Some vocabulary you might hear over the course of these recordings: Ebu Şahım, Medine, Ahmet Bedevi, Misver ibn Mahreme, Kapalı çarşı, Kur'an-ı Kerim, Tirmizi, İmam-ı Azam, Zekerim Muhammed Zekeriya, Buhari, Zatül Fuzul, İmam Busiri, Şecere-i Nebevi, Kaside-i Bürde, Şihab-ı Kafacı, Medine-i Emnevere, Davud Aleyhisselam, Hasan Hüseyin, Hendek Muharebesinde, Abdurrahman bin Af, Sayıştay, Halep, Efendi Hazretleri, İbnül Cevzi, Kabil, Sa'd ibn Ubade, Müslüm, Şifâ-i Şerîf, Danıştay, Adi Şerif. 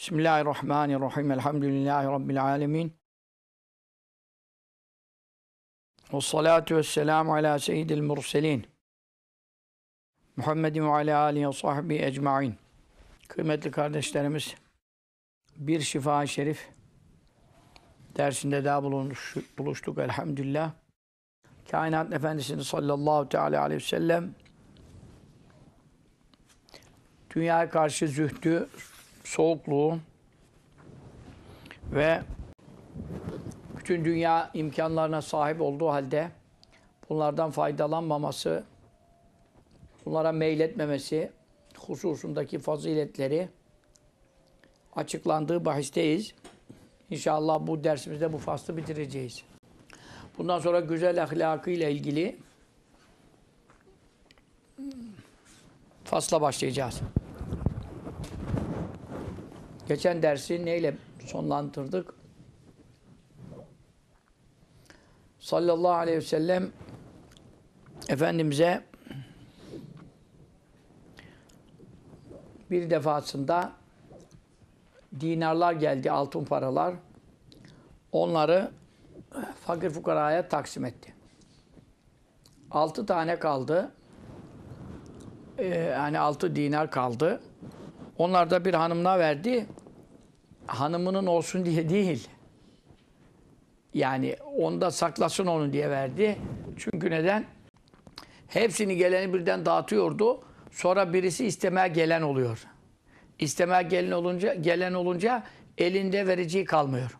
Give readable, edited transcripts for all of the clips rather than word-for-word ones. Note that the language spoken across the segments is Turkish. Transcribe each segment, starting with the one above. Bismillahirrahmanirrahim. Elhamdülillahi Rabbil alemin. Ve salatu vesselamu ala seyyidil murselin. Muhammedin ve ala alihi ve sahbihi ecma'in. Kıymetli kardeşlerimiz, bir Şifâ-i Şerîf dersinde daha buluştuk elhamdülillah. Kainat Efendisi'nin sallallahu teala aleyhi ve sellem dünyaya karşı zühdü, soğukluğu ve bütün dünya imkanlarına sahip olduğu halde bunlardan faydalanmaması, bunlara meyletmemesi hususundaki faziletleri açıklandığı bahisteyiz. İnşallah bu dersimizde bu faslı bitireceğiz. Bundan sonra güzel ahlakıyla ilgili fasla başlayacağız. Geçen dersi neyle sonlandırdık? Sallallahu aleyhi ve sellem Efendimiz'e bir defasında dinarlar geldi, altın paralar. Onları fakir fukaraya taksim etti. 6 tane kaldı. Yani 6 dinar kaldı. Onlar da bir hanımına verdi. Hanımının olsun diye değil. Yani onda saklasın onu diye verdi. Çünkü neden? Hepsini geleni birden dağıtıyordu. Sonra birisi istemeye gelen oluyor. İstemeye gelen olunca elinde vereceği kalmıyor.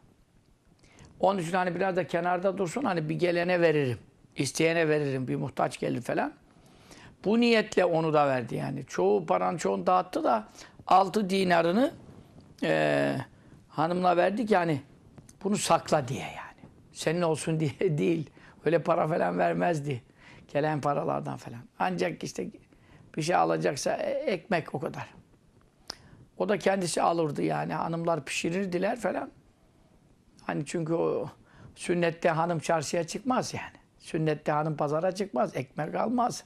Onun için hani biraz da kenarda dursun, hani bir gelene veririm, isteyene veririm, bir muhtaç gelir falan. Bu niyetle onu da verdi yani. Çoğu paranın çoğunu dağıttı da 6 dinarını hanımla verdik yani, bunu sakla diye yani. Senin olsun diye değil. Öyle para falan vermezdi. Gelen paralardan falan. Ancak işte bir şey alacaksa ekmek o kadar. O da kendisi alırdı yani. Hanımlar pişirirdiler falan. Hani çünkü o sünnette hanım çarşıya çıkmaz yani. Sünnette hanım pazara çıkmaz. Ekmek almaz.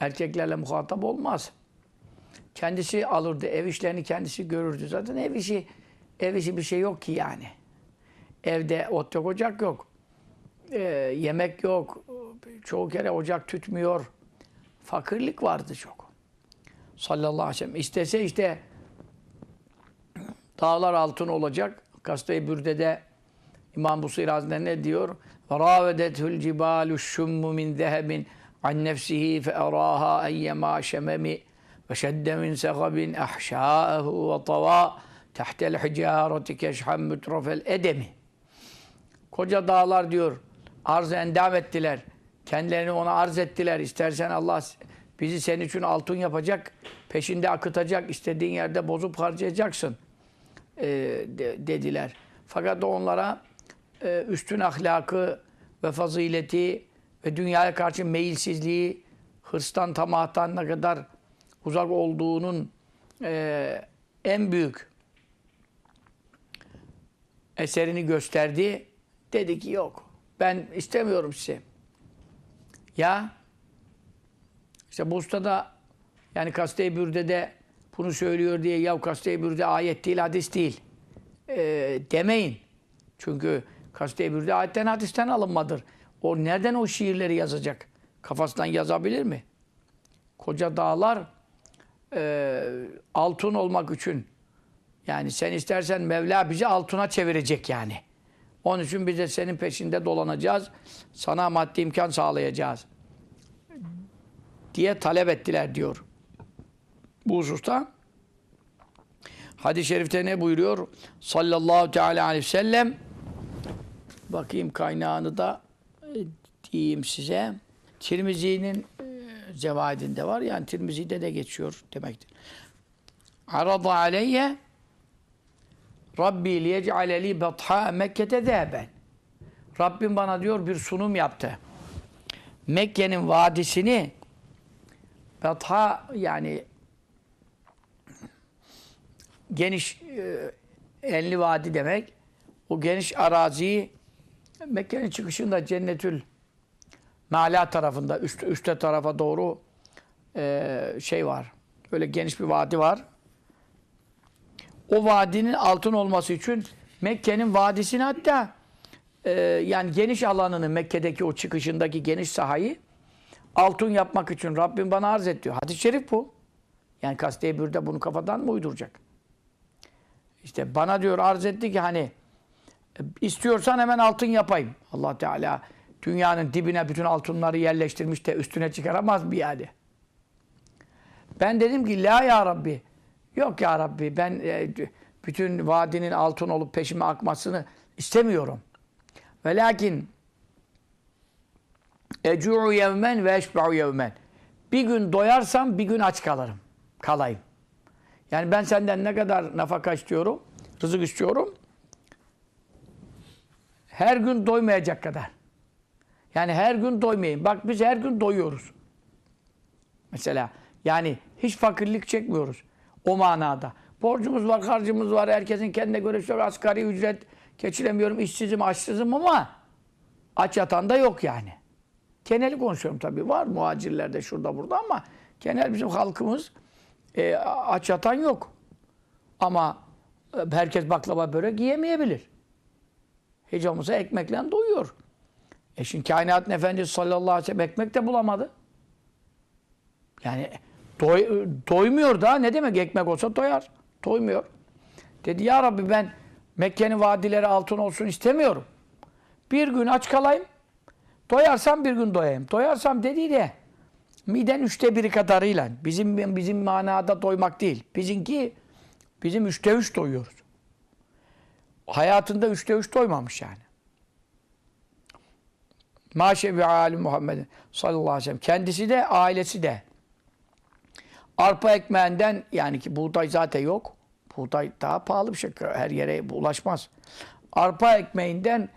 Erkeklerle muhatap olmaz. Kendisi alırdı. Ev işlerini kendisi görürdü. Zaten ev işi bir şey yok ki yani. Evde ot yok, ocak yok. Yemek yok. Çoğu kere ocak tütmüyor. Fakirlik vardı çok. Sallallahu aleyhi ve sellem. İstese işte dağlar altın olacak. Kaside-i Bürde'de İmam Busiri Hazretleri ne diyor? وَرَاوَدَتْهُ الْجِبَالُ الشُّمُّ مِنْ ذَهَبٍ عَنْ نَفْسِهِ فَأَرَاهَا اَيَّمَا شَمَمِ وَشَدَّ مِنْ سَخَبٍ اَحْشَاءَهُ وَطَوَى تَحْتَ الْحِجَارَةِ كَشْحَمْ مُتْرَفَ الْاَدَمِ. Koca dağlar diyor, arz endam ettiler. Kendilerini ona arz ettiler. İstersen Allah bizi senin için altın yapacak, peşinde akıtacak, istediğin yerde bozup harcayacaksın dediler. Fakat onlara üstün ahlakı ve fazileti ve dünyaya karşı meyilsizliği, hırstan, tamahtan ne kadar uzak olduğunun en büyük eserini gösterdi. Dedi ki yok, ben istemiyorum sizi. Ya işte bu usta da yani Kaside-i Bürde'de bunu söylüyor diye ya Kaside-i Bürde ayet değil, hadis değil demeyin. Çünkü Kaside-i Bürde ayetten, hadisten alınmadır. O nereden o şiirleri yazacak? Kafasından yazabilir mi? Koca dağlar altın olmak için. Yani sen istersen Mevla bizi altına çevirecek yani. Onun için biz de senin peşinde dolanacağız. Sana maddi imkan sağlayacağız diye talep ettiler diyor. Bu hususta hadis-i şerifte ne buyuruyor? Sallallahu teala aleyhi ve sellem, bakayım kaynağını da diyeyim size. Tirmizi'nin zevadinde var. Yani Tirmizi'de de geçiyor demektir. Arada aleyye Rabbi liyec'ale li betha Mekke'te zeben. Rabbim bana diyor bir sunum yaptı. Mekke'nin vadisini betha yani geniş enli vadi demek. O geniş araziyi Mekke'nin çıkışında Cennetül Mala tarafında üste tarafa doğru şey var. Öyle geniş bir vadi var. o vadinin altın olması için Mekke'nin vadisini hatta yani geniş alanını, Mekke'deki o çıkışındaki geniş sahayı altın yapmak için Rabbim bana arz et diyor. Hadis-i şerif bu. Yani Kaside-i Bürde bunu kafadan mı uyduracak? İşte bana diyor arz etti ki hani istiyorsan hemen altın yapayım. Allah Teala dünyanın dibine bütün altınları yerleştirmiş de üstüne çıkaramaz mı yani? Ben dedim ki la ya Rabbi. Yok ya Rabbi, ben bütün vadinin altın olup peşime akmasını istemiyorum. Ve lakin ecu'u yevmen ve eşbe'u yevmen. Bir gün doyarsam bir gün aç kalırım. Kalayım. Yani ben senden ne kadar nafaka istiyorum, rızık istiyorum. Her gün doymayacak kadar. Yani her gün doymayayım. Bak biz her gün doyuyoruz. Mesela yani hiç fakirlik çekmiyoruz. O manada. Borcumuz var, harcımız var. Herkesin kendine göre işte asgari ücret geçiremiyorum. İşsizim, açsızım ama aç yatan da yok yani. Geneli konuşuyorum tabii. Var muhacirlerde şurada burada ama genel bizim halkımız aç yatan yok. Ama herkes baklava börek yiyemeyebilir. Hiç olmazsa ekmekle doyuyor. E şimdi kainatın efendisi sallallahu aleyhi ve sellem ekmek de bulamadı. Yani doymuyor da ne demek, ekmek olsa doyar. Doymuyor. Dedi ya Rabbi ben Mekke'nin vadileri altın olsun istemiyorum. Bir gün aç kalayım. Doyarsam bir gün doyayım. Doyarsam dediği de miden 3'te 1'i kadarıyla. Bizim manada doymak değil. Bizim 3'te 3 doyuyoruz. Hayatında 3'te 3 doymamış yani. Maşebi Ali Muhammed sallallahu aleyhi ve sellem. Kendisi de ailesi de. Arpa ekmeğinden yani ki buğday zaten yok. Buğday daha pahalı bir şey. Her yere ulaşmaz. Arpa ekmeğinden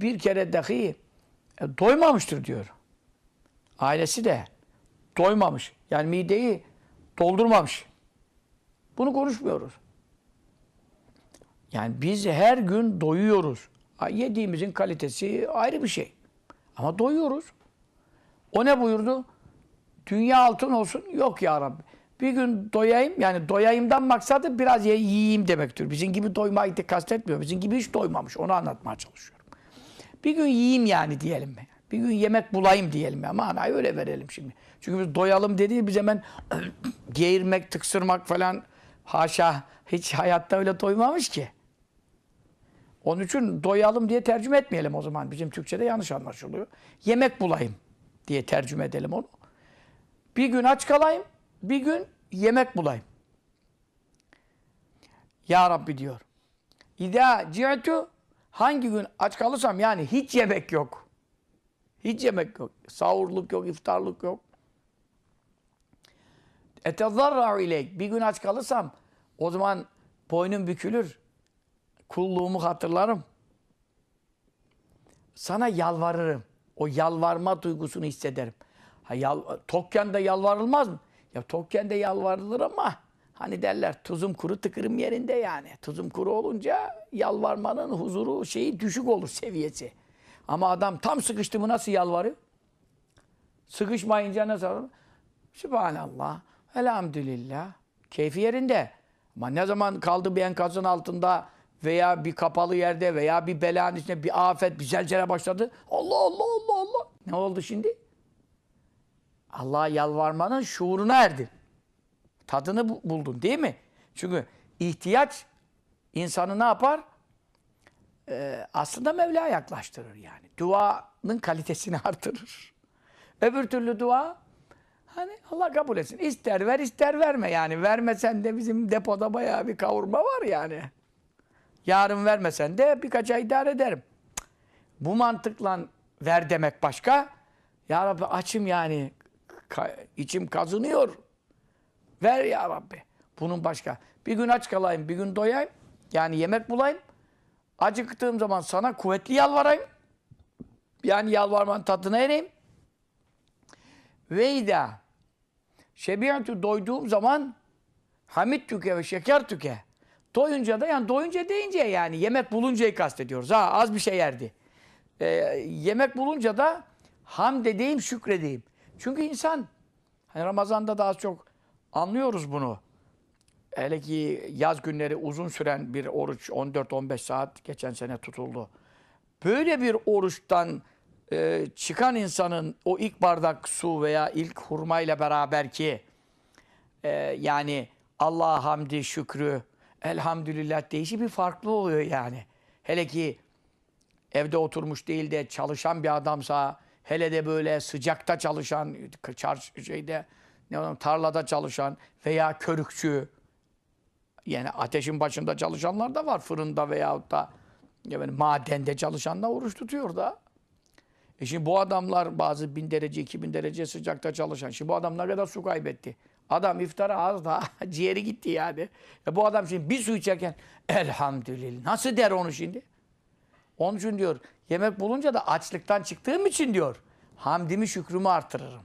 bir kere dahi doymamıştır diyor. Ailesi de doymamış. Yani mideyi doldurmamış. Bunu konuşmuyoruz. Yani biz her gün doyuyoruz. Yediğimizin kalitesi ayrı bir şey. Ama doyuyoruz. O ne buyurdu? Dünya altın olsun. Yok ya Rabbi. Bir gün doyayım. Yani doyayımdan maksadı biraz yiyeyim demektir. Bizim gibi doymayı da kastetmiyor. Bizim gibi hiç doymamış. Onu anlatmaya çalışıyorum. Bir gün yiyeyim yani diyelim mi? Bir gün yemek bulayım diyelim ya. Manayı öyle verelim şimdi. Çünkü biz doyalım dediği biz hemen geğirmek, tıksırmak falan haşa. Hiç hayatta öyle doymamış ki. Onun için doyalım diye tercüme etmeyelim o zaman. Bizim Türkçe'de yanlış anlaşılıyor. Yemek bulayım diye tercüme edelim onu. Bir gün aç kalayım, bir gün yemek bulayım. Ya Rabbi diyor. İda ci'tu, hangi gün aç kalırsam yani hiç yemek yok. Hiç yemek yok. Sahurluk yok, iftarlık yok. Etezzarra'u ileyk. Bir gün aç kalırsam o zaman boynum bükülür. Kulluğumu hatırlarım. Sana yalvarırım. O yalvarma duygusunu hissederim. Tokken de yalvarılmaz mı? Ya tokken de yalvarılır ama hani derler tuzum kuru tıkırım yerinde yani. Tuzum kuru olunca yalvarmanın huzuru şeyi düşük olur seviyesi. Ama adam tam sıkıştı mı nasıl yalvarıyor? Sıkışmayınca nasıl olur? Sübhanallah, elhamdülillah. Keyfi yerinde. Ama ne zaman kaldı bir enkazın altında veya bir kapalı yerde veya bir belanın içinde bir afet, bir zelzele başladı. Allah Allah Allah Allah. Ne oldu şimdi? Allah'a yalvarmanın şuuruna erdin. Tadını buldun değil mi? Çünkü ihtiyaç insanı ne yapar? Aslında Mevla'ya yaklaştırır yani. Duanın kalitesini artırır. Öbür türlü dua hani Allah kabul etsin. İster ver ister verme yani. Vermesen de bizim depoda bayağı bir kavurma var yani. Yarın vermesen de birkaç ay idare ederim. Bu mantıkla ver demek başka. Ya Rabbi açım yani. İçim kazınıyor. Ver ya Rabbi. Bunun başka. Bir gün aç kalayım, bir gün doyayım. Yani yemek bulayım. Acıktığım zaman sana kuvvetli yalvarayım. Yani yalvarmanın tadına ereyim. Veyda. Şebiatü doyduğum zaman hamid tüke ve şeker tüke. Doyunca da yani doyunca deyince yani yemek buluncayı kastediyoruz. Ha az bir şey yerdi. Yemek bulunca da hamd edeyim, şükredeyim. Çünkü insan, hani Ramazan'da daha çok anlıyoruz bunu. Hele ki yaz günleri uzun süren bir oruç, 14-15 saat geçen sene tutuldu. Böyle bir oruçtan çıkan insanın o ilk bardak su veya ilk hurmayla beraber ki yani Allah'a hamdi, şükrü, elhamdülillah deyişi bir farklı oluyor yani. Hele ki evde oturmuş değil de çalışan bir adamsa, hele de böyle sıcakta çalışan, tarlada çalışan veya körükçü, yani ateşin başında çalışanlar da var, fırında veyahut da yani madende çalışanlar oruç tutuyor da. Şimdi bu adamlar bazı 1000 derece, 2000 derece sıcakta çalışan. Şimdi bu adam ne kadar su kaybetti. Adam iftara az da ciğeri gitti yani. Bu adam şimdi bir su içerken elhamdülillah nasıl der onu şimdi? Onun için diyor, yemek bulunca da açlıktan çıktığım için diyor, hamdimi şükrümü artırırım.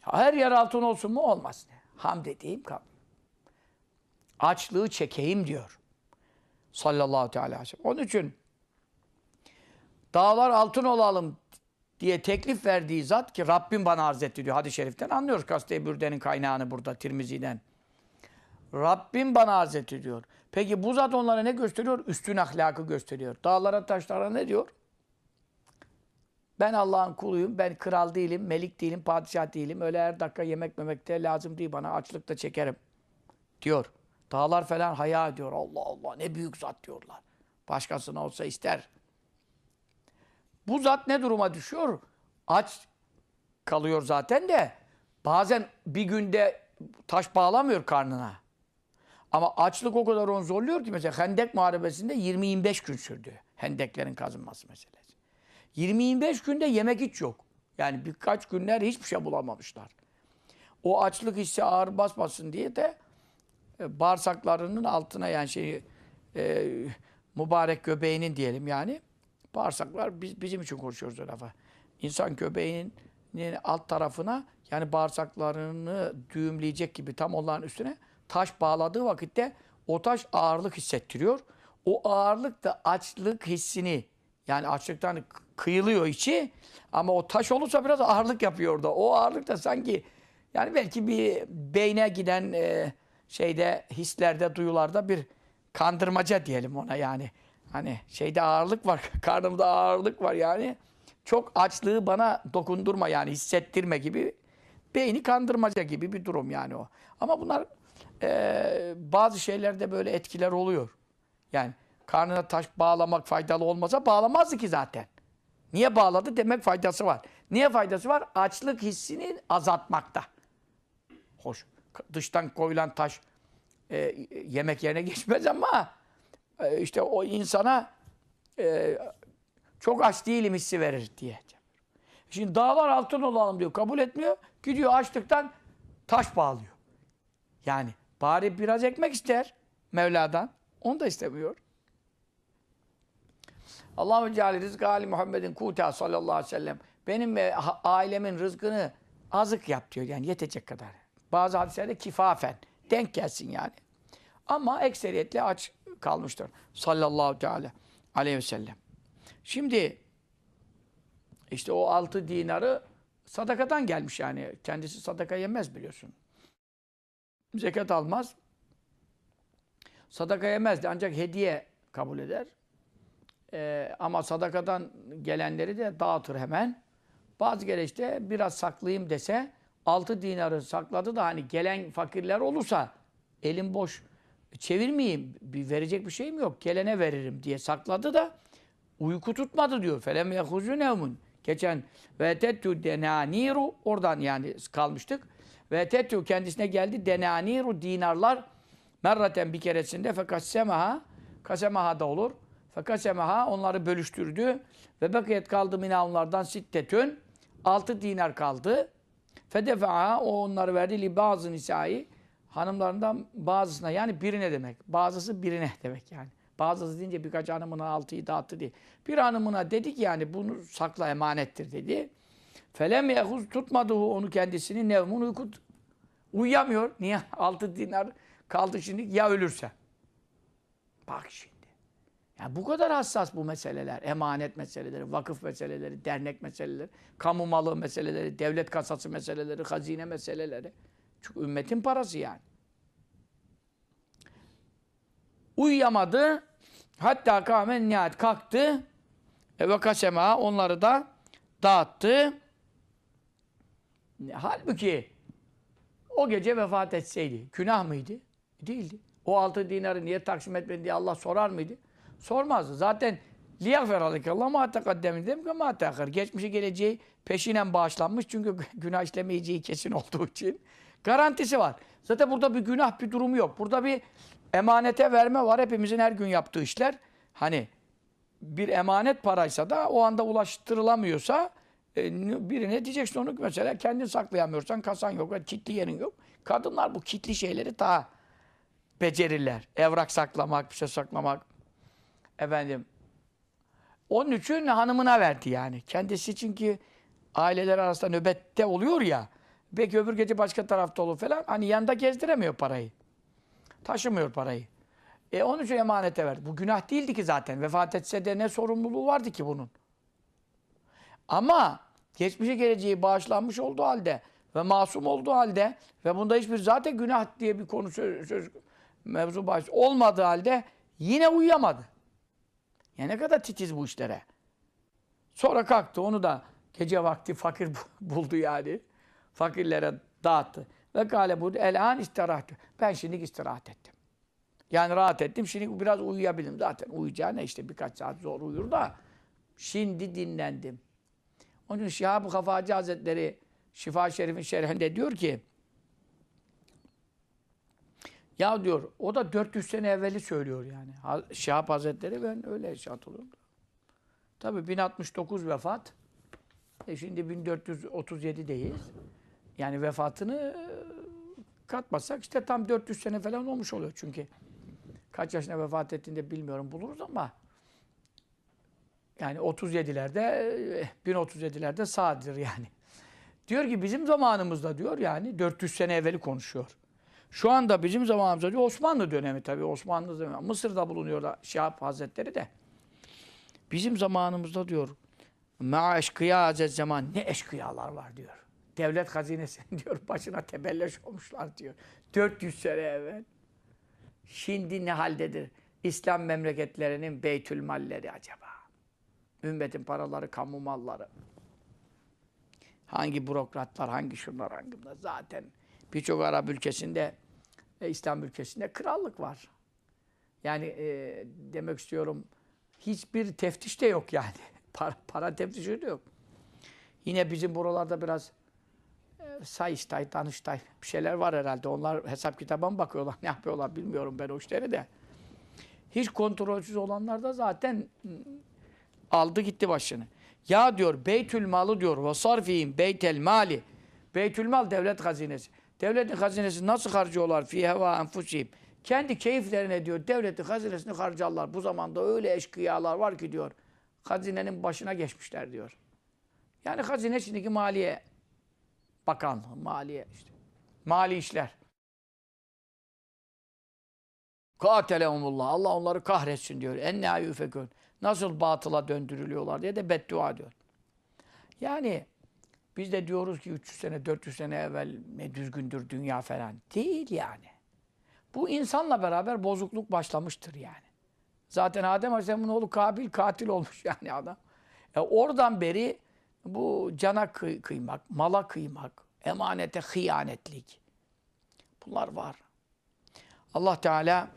Her yer altın olsun mu? Olmaz. Hamd edeyim kalmıyor. Açlığı çekeyim diyor. Sallallahu aleyhi ve sellem. Onun için dağlar altın olalım diye teklif verdiği zat ki Rabbim bana arz etti diyor. Hadis-i Şerif'ten anlıyoruz. Kaside-i Bürde'nin kaynağını burada Tirmizi'den. Rabbim bana arz etti diyor. Peki bu zat onlara ne gösteriyor? Üstün ahlakı gösteriyor. Dağlara taşlara ne diyor? Ben Allah'ın kuluyum, ben kral değilim, melik değilim, padişah değilim. Öyle her dakika yemek memek de lazım değil bana. Açlık da çekerim diyor. Dağlar falan haya diyor. Allah Allah ne büyük zat diyorlar. Başkasına olsa ister. Bu zat ne duruma düşüyor? Aç kalıyor zaten de. Bazen bir günde taş bağlamıyor karnına. Ama açlık o kadar onu zorluyor ki mesela Hendek Muharebesinde 20-25 gün sürdü. Hendeklerin kazınması meselesi. 20-25 günde yemek hiç yok. Yani birkaç günler hiçbir şey bulamamışlar. O açlık hissi ağır basmasın diye de bağırsaklarının altına yani mübarek göbeğinin diyelim yani. Bağırsaklar bizim için konuşuyoruz o lafa. İnsan göbeğinin alt tarafına yani bağırsaklarını düğümleyecek gibi tam onların üstüne taş bağladığı vakitte o taş ağırlık hissettiriyor. O ağırlık da açlık hissini yani açlıktan kıyılıyor içi ama o taş olursa biraz ağırlık yapıyor da. O ağırlık da sanki yani belki bir beyne giden hislerde, duyularda bir kandırmaca diyelim ona yani. Hani ağırlık var, karnımda ağırlık var yani. Çok açlığı bana dokundurma yani hissettirme gibi, beyni kandırmaca gibi bir durum yani o. Ama bunlar bazı şeylerde böyle etkiler oluyor. Yani karnına taş bağlamak faydalı olmasa bağlamazdı ki zaten. Niye bağladı? Demek faydası var. Niye faydası var? Açlık hissini azaltmakta. Hoş. Dıştan koyulan taş yemek yerine geçmez ama işte o insana çok aç değilim hissi verir diye. Şimdi dağlar altın olalım diyor. Kabul etmiyor. Gidiyor açlıktan taş bağlıyor. Yani bari biraz ekmek ister Mevla'dan. Onu da istemiyor. Allahümme ceale rızkı Ali Muhammed'in kuta sallallahu aleyhi ve sellem. Benim ve ailemin rızkını azık yap diyor. Yani yetecek kadar. Bazı hadislerde kifafen. Denk gelsin yani. Ama ekseriyetle aç kalmıştır. Sallallahu teala aleyhi ve sellem. Şimdi işte o 6 dinarı sadakadan gelmiş yani. Kendisi sadaka yemez biliyorsun. Zekat almaz. Sadaka yemezdi ancak hediye kabul eder. Ama sadakadan gelenleri de dağıtır hemen. Bazı gereçte biraz saklayayım dese 6 dinarı sakladı da hani gelen fakirler olursa elim boş çevirmeyeyim, verecek bir şeyim yok, gelene veririm diye sakladı da uyku tutmadı diyor. Felem yehuzun evmun. Geçen ve tettü denaniru oradan yani kalmıştık. Ve tettü kendisine geldi denaniru dinarlar merraten bir keresinde fekassemaha kasemaha da olur. Fekassemaha onları bölüştürdü ve bakiyet kaldı mina onlardan siddetün 6 dinar kaldı. Fedefaha o onları verdi li bazı nisai hanımlarından bazısına yani birine demek. Bazısı birine demek yani. Bazısı deyince birkaç hanımına 6'yı dağıttı diye. Bir hanımına dedik yani bunu sakla emanettir dedi. Felem yehuz tutmadı onu kendisini nevmun uyku uyuyamıyor. Niye? 6 dinar kaldı şimdi ya ölürse. Bak şimdi. Yani bu kadar hassas bu meseleler. Emanet meseleleri, vakıf meseleleri, dernek meseleleri, kamu malı meseleleri, devlet kasası meseleleri, hazine meseleleri. Çünkü ümmetin parası yani. Uyuyamadı. Hatta kâmen nihayet kalktı. Ve kasema, onları da dağıttı. Halbuki o gece vefat etseydi günah mıydı? Değildi. O 6 dinarı niye taksim etmedi diye Allah sorar mıydı? Sormazdı. Zaten geçmişi geleceği peşinen bağışlanmış. Çünkü günah işlemeyeceği kesin olduğu için. Garantisi var. Zaten burada bir günah, bir durumu yok. Burada bir emanete verme var. Hepimizin her gün yaptığı işler. Hani bir emanet paraysa da o anda ulaştırılamıyorsa birine diyeceksin onu. Mesela kendin saklayamıyorsan, kasan yok, kitli yerin yok. Kadınlar bu kitli şeyleri daha becerirler. Evrak saklamak, bir şey saklamak. Efendim. Onun için hanımına verdi yani. Kendisi çünkü aileler arasında nöbette oluyor ya. Belki öbür gece başka tarafta olur falan. Hani yanında gezdiremiyor parayı. Taşımıyor parayı. Onun için emanete verdi. Bu günah değildi ki zaten. Vefat etse de ne sorumluluğu vardı ki bunun? Ama geçmişe geleceği bağışlanmış olduğu halde ve masum olduğu halde ve bunda hiçbir zaten günah diye bir konu mevzu bahis olmadığı halde yine uyuyamadı. Ya ne kadar titiz bu işlere. Sonra kalktı, onu da gece vakti fakir buldu yani. Fakirlere dağıttı. Ve kâle bu el-an istirahat. Ben şimdi istirahat ettim. Yani rahat ettim. Şimdi biraz uyuyabilirim. Zaten uyuyacağına işte birkaç saat zor uyur da şimdi dinlendim. Onun için Şihab-ı Kafacı Hazretleri Şifâ-i Şerîf'in şerhinde diyor ki ya diyor, o da 400 sene evveli söylüyor yani. Şihab Hazretleri, ben öyle hatırlıyorum. Tabii 1069 vefat. Şimdi 1437'deyiz. Yani vefatını katmasak işte tam 400 sene falan olmuş oluyor çünkü. Kaç yaşına vefat ettiğinde bilmiyorum, buluruz ama yani 1037'lerde sağdır yani. Diyor ki bizim zamanımızda diyor yani 400 sene evveli konuşuyor. Şu anda bizim zamanımızda diyor, Osmanlı dönemi tabii. Osmanlı dönemi. Mısır'da bulunuyor Şihab Hazretleri de. Bizim zamanımızda diyor ma eşkıya zaman, ne eşkıyalar var diyor. Devlet hazinesini diyor başına tebelleş olmuşlar diyor. 400 sene evvel. Şimdi ne haldedir İslam memleketlerinin beytülmalleri acaba? Ümmetin paraları, kamu malları. Hangi bürokratlar, hangi şunlar, hangi bunlar zaten. Birçok Arap ülkesinde, İslam ülkesinde krallık var. Yani demek istiyorum, hiçbir teftiş de yok yani. Para teftişi de yok. Yine bizim buralarda biraz Sayıştay, Danıştay bir şeyler var herhalde. Onlar hesap kitaba mı bakıyorlar, ne yapıyorlar bilmiyorum ben o işleri de. Hiç kontrolsüz olanlar da zaten aldı gitti başını. Ya diyor, beytül malı diyor, ve sarfihim beytel mali. Beytülmal devlet hazinesi. Devletin hazinesini nasıl harcıyorlar? Fi heva enfusihim. Kendi keyiflerine diyor devletin hazinesini harcarlar. Bu zamanda öyle eşkıyalar var ki diyor. Hazinenin başına geçmişler diyor. Yani hazine şimdiki Maliye Bakanlığı, Maliye işte. Mali işler. Kâtelehumullah. Allah onları kahretsin diyor. Ennâ yufekûn. Nasıl batıla döndürülüyorlar diye de beddua diyor. Yani biz de diyoruz ki 300 sene, 400 sene evvel ne düzgündür dünya falan. Değil yani. Bu insanla beraber bozukluk başlamıştır yani. Zaten Adem aleyhisselamın oğlu Kabil katil olmuş yani adam. Oradan beri bu cana kıymak, mala kıymak, emanete hıyanetlik. Bunlar var. Allah Teala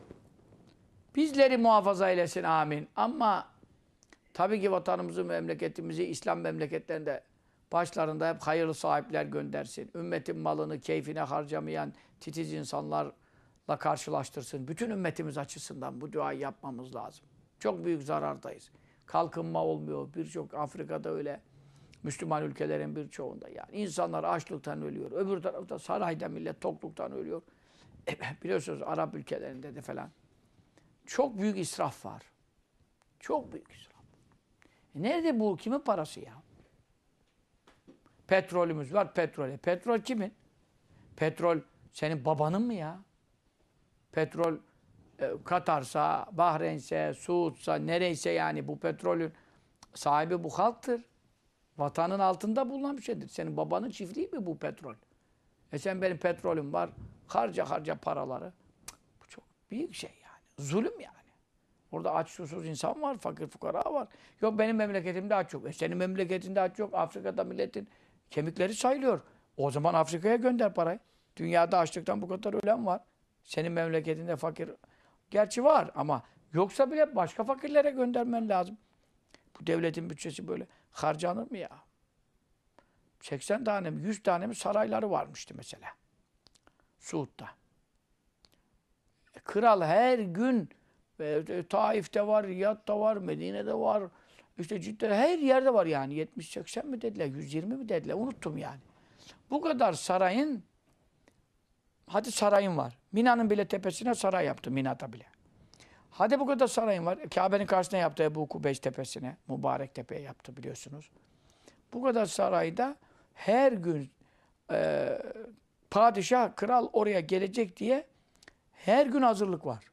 bizleri muhafaza eylesin. Amin. Ama tabii ki vatanımızı, memleketimizi, İslam memleketlerinde başlarında hep hayırlı sahipler göndersin. Ümmetin malını keyfine harcamayan titiz insanlarla karşılaştırsın. Bütün ümmetimiz açısından bu duayı yapmamız lazım. Çok büyük zarardayız. Kalkınma olmuyor. Birçok Afrika'da öyle. Müslüman ülkelerin birçoğunda yani. İnsanlar açlıktan ölüyor. Öbür tarafta sarayda millet tokluktan ölüyor. Biliyorsunuz Arap ülkelerinde de falan. Çok büyük israf var. Çok büyük israf. Nerede bu? Kimin parası ya? Petrolümüz var, petrole. Petrol kimin? Petrol senin babanın mı ya? Petrol Katar'sa, Bahreyn'se, Suud'sa, nereyse yani bu petrolün sahibi bu halktır. Vatanın altında bulunan bir şeydir. Senin babanın çiftliği mi bu petrol? Sen benim petrolüm var, harca paraları. Cık, bu çok büyük şey yani. Zulüm yani. Orada aç susuz insan var, fakir fukara var. Yok benim memleketimde aç yok. Senin memleketinde aç yok. Afrika'da milletin kemikleri sayılıyor. O zaman Afrika'ya gönder parayı. Dünyada açlıktan bu kadar ölen var. Senin memleketinde fakir gerçi var ama yoksa bile başka fakirlere göndermen lazım. Bu devletin bütçesi böyle harcanır mı ya? 80 tane mi, 100 tane mi sarayları varmıştı mesela. Suud'da. Kral her gün Taif'te var, Riyad'da var, Medine'de var, işte Cidde'de her yerde var yani. 70-80 mi dediler, 120 mi dediler, unuttum yani. Bu kadar sarayın, hadi sarayın var. Mina'nın bile tepesine saray yaptı, Mina'da bile. Hadi bu kadar sarayın var. Kabe'nin karşısına yaptı, Ebu Kubeş tepesine, Mübarek Tepe'ye yaptı biliyorsunuz. Bu kadar sarayda her gün padişah, kral oraya gelecek diye her gün hazırlık var.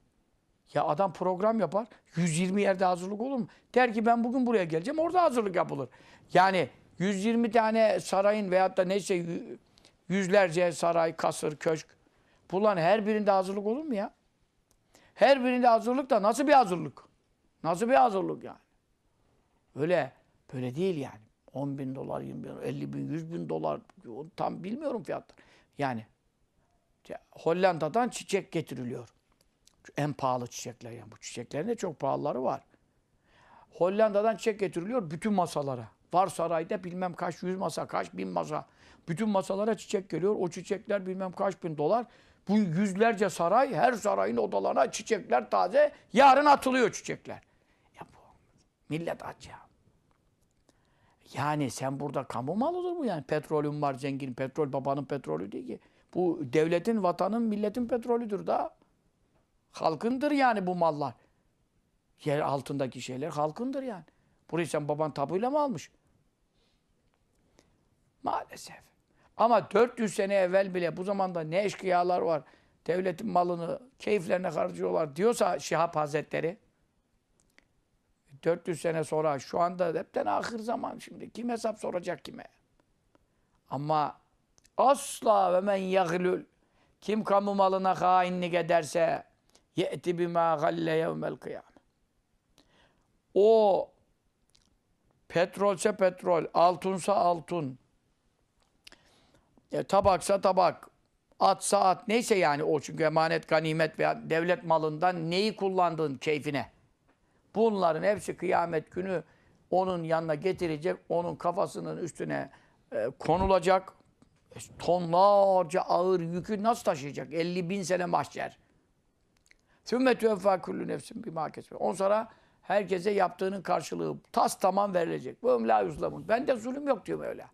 Ya adam program yapar, 120 yerde hazırlık olur mu? Der ki ben bugün buraya geleceğim, orada hazırlık yapılır. Yani 120 tane sarayın veyahut da neyse yüzlerce saray, kasır, köşk. Bunların her birinde hazırlık olur mu ya? Her birinde hazırlık da nasıl bir hazırlık? Nasıl bir hazırlık yani? Öyle, böyle değil yani. 10 bin dolar, 20 bin, 50 bin, 100 bin dolar, tam bilmiyorum fiyatları. Yani Hollanda'dan çiçek getiriliyor. En pahalı çiçekler yani. Bu çiçeklerin de çok pahalıları var. Hollanda'dan çiçek getiriliyor bütün masalara. Var sarayda bilmem kaç yüz masa, kaç bin masa. Bütün masalara çiçek geliyor. O çiçekler bilmem kaç bin dolar. Bu yüzlerce saray, her sarayın odalarına çiçekler taze. Yarın atılıyor çiçekler. Ya bu millet aç ya. Yani sen burada kamu malı olur mu yani? Petrolün var zengin. Petrol babanın petrolü değil ki. Bu devletin, vatanın, milletin petrolüdür da. Halkındır yani bu mallar. Yer altındaki şeyler halkındır yani. Burayı sen baban tabuyla mı almış? Maalesef. Ama 400 sene evvel bile bu zamanda ne eşkıyalar var, devletin malını keyiflerine harcıyorlar diyorsa Şihab Hazretleri, 400 sene sonra, şu anda hepten ahir zaman şimdi. Kim hesap soracak kime? Ama asla ve men yaglül, kim kamu malına hainlik ederse ye'ti bimâ galle yevmel kıyâme. O petrolse petrol, altunsa altun, tabaksa tabak, atsa at, neyse yani o çünkü emanet, ganimet veya devlet malından neyi kullandığın keyfine. Bunların hepsi kıyamet günü onun yanına getirecek, onun kafasının üstüne konulacak. Tonlarca ağır yükü nasıl taşıyacak? 50 bin sene mahşer. On sonra herkese yaptığının karşılığı tas tamam verilecek. Ben de zulüm yok diyorum öyle.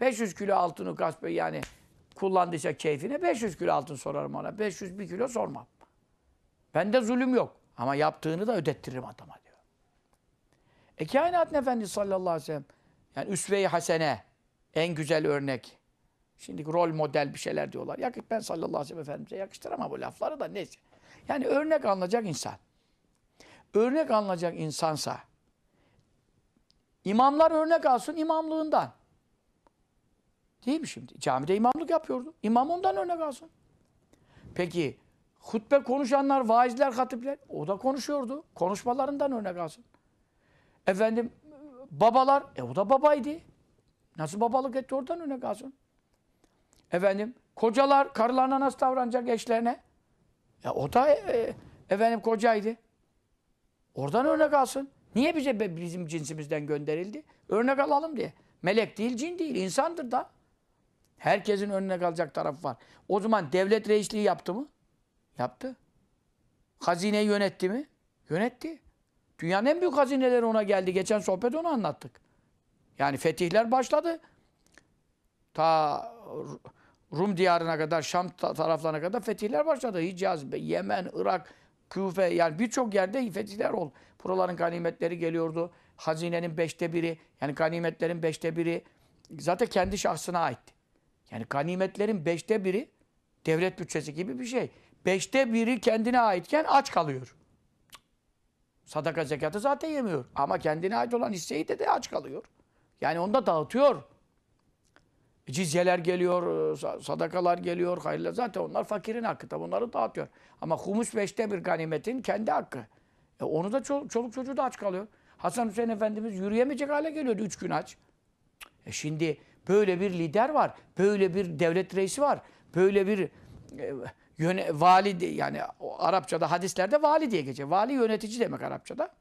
500 kilo altını gasp yani kullandıysa keyfine 500 kilo altın sorarım ona. 501 kilo sormam. Ben de zulüm yok. Ama yaptığını da ödettiririm adama diyor. Kainatın Efendisi sallallahu aleyhi ve sellem yani üsve-i hasene en güzel örnek. Şimdi rol model bir şeyler diyorlar. Ben sallallahu aleyhi ve sellem Efendimiz'e yakıştıramam bu lafları da neyse. Yani örnek alınacak insan. Örnek alınacak insansa imamlar örnek alsın imamlığından. Değil mi şimdi? Camide imamlık yapıyordu. İmam ondan örnek alsın. Peki hutbe konuşanlar, vaizler, hatipler o da konuşuyordu. Konuşmalarından örnek alsın. Efendim babalar o da babaydı. Nasıl babalık etti oradan örnek alsın. Efendim kocalar karılarına nasıl davranacak eşlerine? O da efendim kocaydı. Oradan örnek alsın. Niye bize bizim cinsimizden gönderildi? Örnek alalım diye. Melek değil, cin değil, insandır da. Herkesin örnek alacak tarafı var. O zaman devlet reisliği yaptı mı? Yaptı. Hazineyi yönetti mi? Yönetti. Dünyanın en büyük hazineleri ona geldi. Geçen sohbet onu anlattık. Yani fetihler başladı. Ta Rum diyarına kadar, Şam taraflarına kadar fetihler başladı. Hicaz, Yemen, Irak, Küfe yani birçok yerde fetihler oldu. Buraların ganimetleri geliyordu. Hazinenin 5'te 1'i yani ganimetlerin 5'te 1'i zaten kendi şahsına aitti. Yani ganimetlerin 5'te 1'i devlet bütçesi gibi bir şey. 5'te 1'i kendine aitken aç kalıyor. Sadaka zekatı zaten yemiyor. Ama kendine ait olan hisseyi de aç kalıyor. Yani onu da dağıtıyor. Cizyeler geliyor, sadakalar geliyor, hayırlar. Zaten onlar fakirin hakkı. Tabi onları dağıtıyor. Ama humus beşte bir ganimetin kendi hakkı. Onu da çoluk çocuğu da aç kalıyor. Hasan Hüseyin Efendimiz yürüyemeyecek hale geliyordu 3 gün aç. Şimdi böyle bir lider var. Böyle bir devlet reisi var. Böyle bir vali, yani Arapçada, hadislerde vali diye geçiyor. Vali yönetici demek Arapçada.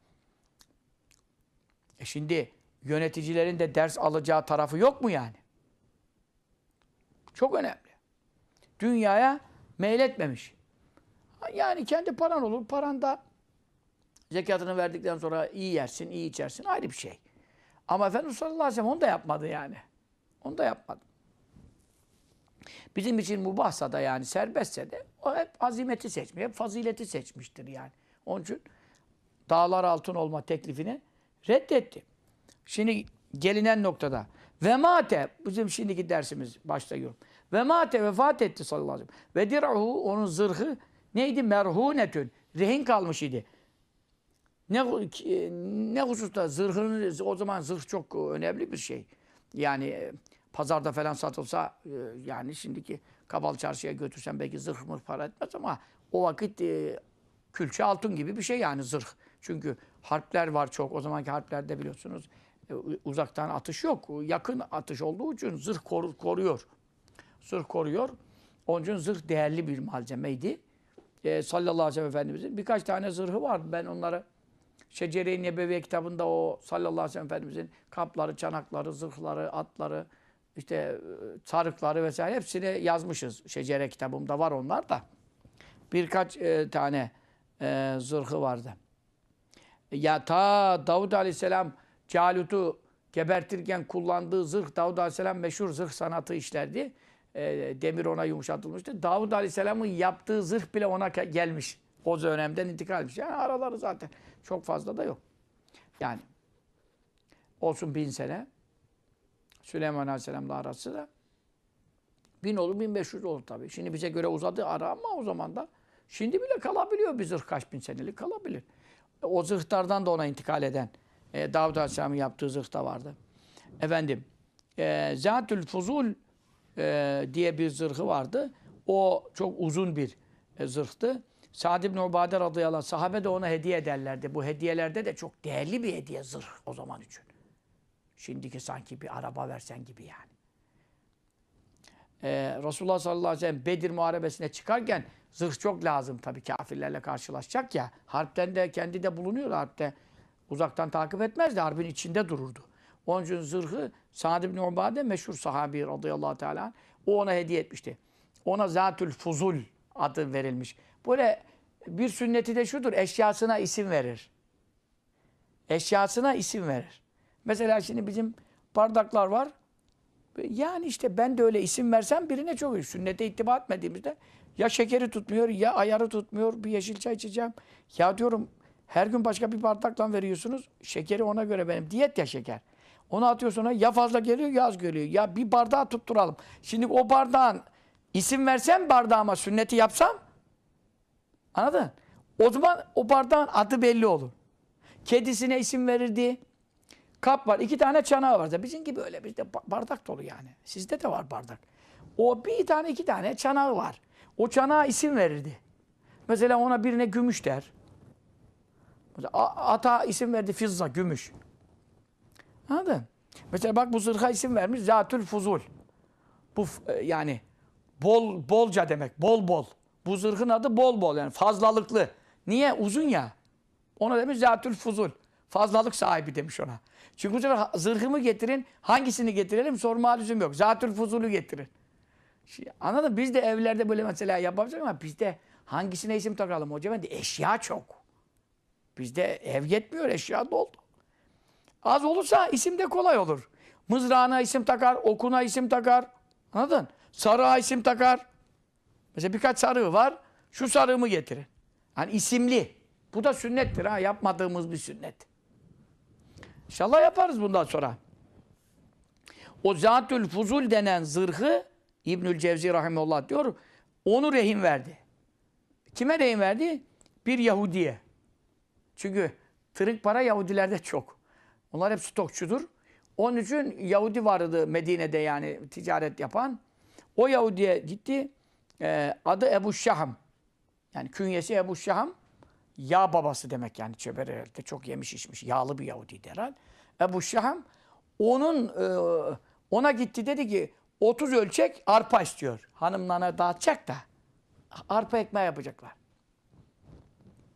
Şimdi yöneticilerin de ders alacağı tarafı yok mu yani? Çok önemli. Dünyaya meyletmemiş. Yani kendi paran olur. Paran da zekatını verdikten sonra iyi yersin, iyi içersin. Ayrı bir şey. Ama Efendimiz sallallahu aleyhi ve sellem onu da yapmadı yani. Onu da yapmadı. Bizim için mübahsa da yani serbestse de o hep azimeti seçmiş. Hep fazileti seçmiştir yani. Onun için dağlar altın olma teklifini reddetti. Şimdi gelinen noktada ve mate, bizim şimdiki dersimiz başlıyor. Ve mate, vefat etti sallallahu aleyhi ve sellem. Ve dir'uhu, onun zırhı neydi? Merhunetün. Rehin kalmış idi. Ne hususta zırhın, o zaman zırh çok önemli bir şey. Yani pazarda falan satılsa, yani şimdiki Kapalı çarşıya götürsen belki zırh mı para etmez ama o vakit külçe altın gibi bir şey yani zırh. Çünkü harpler var çok. O zamanki harplerde biliyorsunuz uzaktan atış yok. Yakın atış olduğu için zırh koruyor. Zırh koruyor. Onun için zırh değerli bir malzemeydi. Sallallahu aleyhi ve sellem Efendimiz'in birkaç tane zırhı vardı. Ben onları Şecere-i Nebevi kitabında o sallallahu aleyhi ve sellem Efendimiz'in kapları, çanakları, zırhları, atları, işte sarıkları vesaire hepsini yazmışız. Şecere kitabımda var onlar da. Birkaç tane zırhı vardı. Ya ta Davud Aleyhisselam Calut'u gebertirken kullandığı zırh, Davud Aleyhisselam meşhur zırh sanatı işlerdi. Demir ona yumuşatılmıştı. Davud Aleyhisselam'ın yaptığı zırh bile ona gelmiş. O dönemden intikal etmiş. Yani araları zaten çok fazla da yok. Yani olsun 1000 sene Süleyman Aleyhisselam'la arası da 1000 olur 1500 olur tabii. Şimdi bize göre uzadı ara ama o zaman da şimdi bile kalabiliyor bir zırh, kaç bin senelik kalabilir. O zırhlardan da ona intikal eden Davud Aleyhisselam'ın yaptığı zırh da vardı. Efendim, Zatül Fuzul diye bir zırhı vardı. O çok uzun bir zırhtı. Sa'd ibn Ubade radıyallahu anh, sahabe de ona hediye ederlerdi. Bu hediyelerde de çok değerli bir hediye zırh o zaman için. Şimdiki sanki bir araba versen gibi yani. Resulullah sallallahu aleyhi ve sellem Bedir Muharebesine çıkarken zırh çok lazım tabii, kafirlerle karşılaşacak ya. Harpten de kendi de bulunuyor, harpte uzaktan takip etmezdi, harbin içinde dururdu. Onun için zırhı Sa'd ibn Ubade, meşhur sahabi radıyallahu teala, o ona hediye etmişti. Ona Zatül Fuzul adı verilmiş. Böyle bir sünneti de şudur, eşyasına isim verir. Eşyasına isim verir. Mesela şimdi bizim bardaklar var. Yani işte ben de öyle isim versem birine çok iyi. Sünnete ittiba etmediğimizde ya şekeri tutmuyor, ya ayarı tutmuyor. Bir yeşil çay içeceğim. Ya diyorum her gün başka bir bardakla veriyorsunuz. Şekeri ona göre benim. Diyet ya şeker. Onu atıyorsun ona, ya fazla geliyor ya az geliyor. Ya bir bardağı tutturalım. Şimdi o bardağın isim versem bardağıma, sünneti yapsam, anladın? O zaman o bardağın adı belli olur. Kedisine isim verirdi. Kap var. 2 tane çanağı var. Bizim gibi öyle. Bizde bardak dolu yani. Sizde de var bardak. O 1 tane 2 tane çanağı var. O çanağa isim verirdi. Mesela ona birine gümüş der. Ata isim verdi. Fizza, gümüş. Anladın? Mesela bak bu zırha isim vermiş. Zatül Fuzul. Bu yani bolca demek. Bol bol. Bu zırhın adı bol bol. Yani fazlalıklı. Niye? Uzun ya. Ona demiş Zatül Fuzul. Fazlalık sahibi demiş ona. Çünkü bu sefer zırhımı getirin, hangisini getirelim sorma lüzum yok. Zatül Fuzul'u getirin. Anladın mı? Biz de evlerde böyle mesela yapamayacak ama bizde hangisine isim takalım? Hocam ben de eşya çok. Bizde ev yetmiyor, eşya doldu. Az olursa isim de kolay olur. Mızrağına isim takar, okuna isim takar. Anladın? Sarığa isim takar. Mesela birkaç sarığı var. Şu sarığımı getirin. Hani isimli. Bu da sünnettir ha. Yapmadığımız bir sünnet. İnşallah yaparız bundan sonra. O Zatül Fuzul denen zırhı İbnül Cevzi rahimullah diyor, onu rehin verdi. Kime rehin verdi? Bir Yahudiye. Çünkü tırık para Yahudilerde çok. Onlar hep stokçudur. Onun için Yahudi vardı Medine'de, yani ticaret yapan. O Yahudi'ye gitti. Adı Ebu Şahım. Yani künyesi Ebu Şahım. Yağ babası demek yani. Çöberel'de çok yemiş içmiş. Yağlı bir Yahudiydi herhalde. Ebu Şahım. Ona gitti, dedi ki 30 ölçek arpa istiyor. Hanımlarına dağıtacak da. Arpa ekmeği yapacaklar.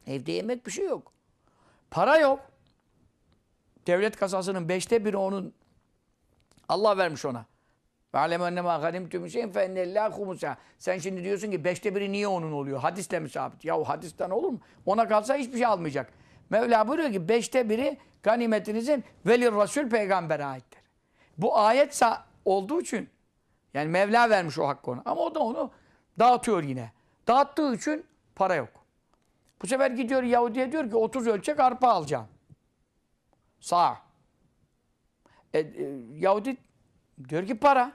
Evde yemek bir şey yok. Para yok. Devlet kasasının 1/5'i onun. Allah vermiş ona. Sen şimdi diyorsun ki 1/5 niye onun oluyor? Hadisle mi sabit? Yahu hadisten olur mu? Ona kalsa hiçbir şey almayacak. Mevla buyuruyor ki 1/5 ganimetinizin velir Resul peygambere aittir. Bu ayet olduğu için yani Mevla vermiş o hakkı ona. Ama o da onu dağıtıyor yine. Dağıttığı için para yok. Bu sefer gidiyor Yahudi'ye diyor ki 30 ölçek arpa alacağım. Sağ. Yahudi diyor ki para.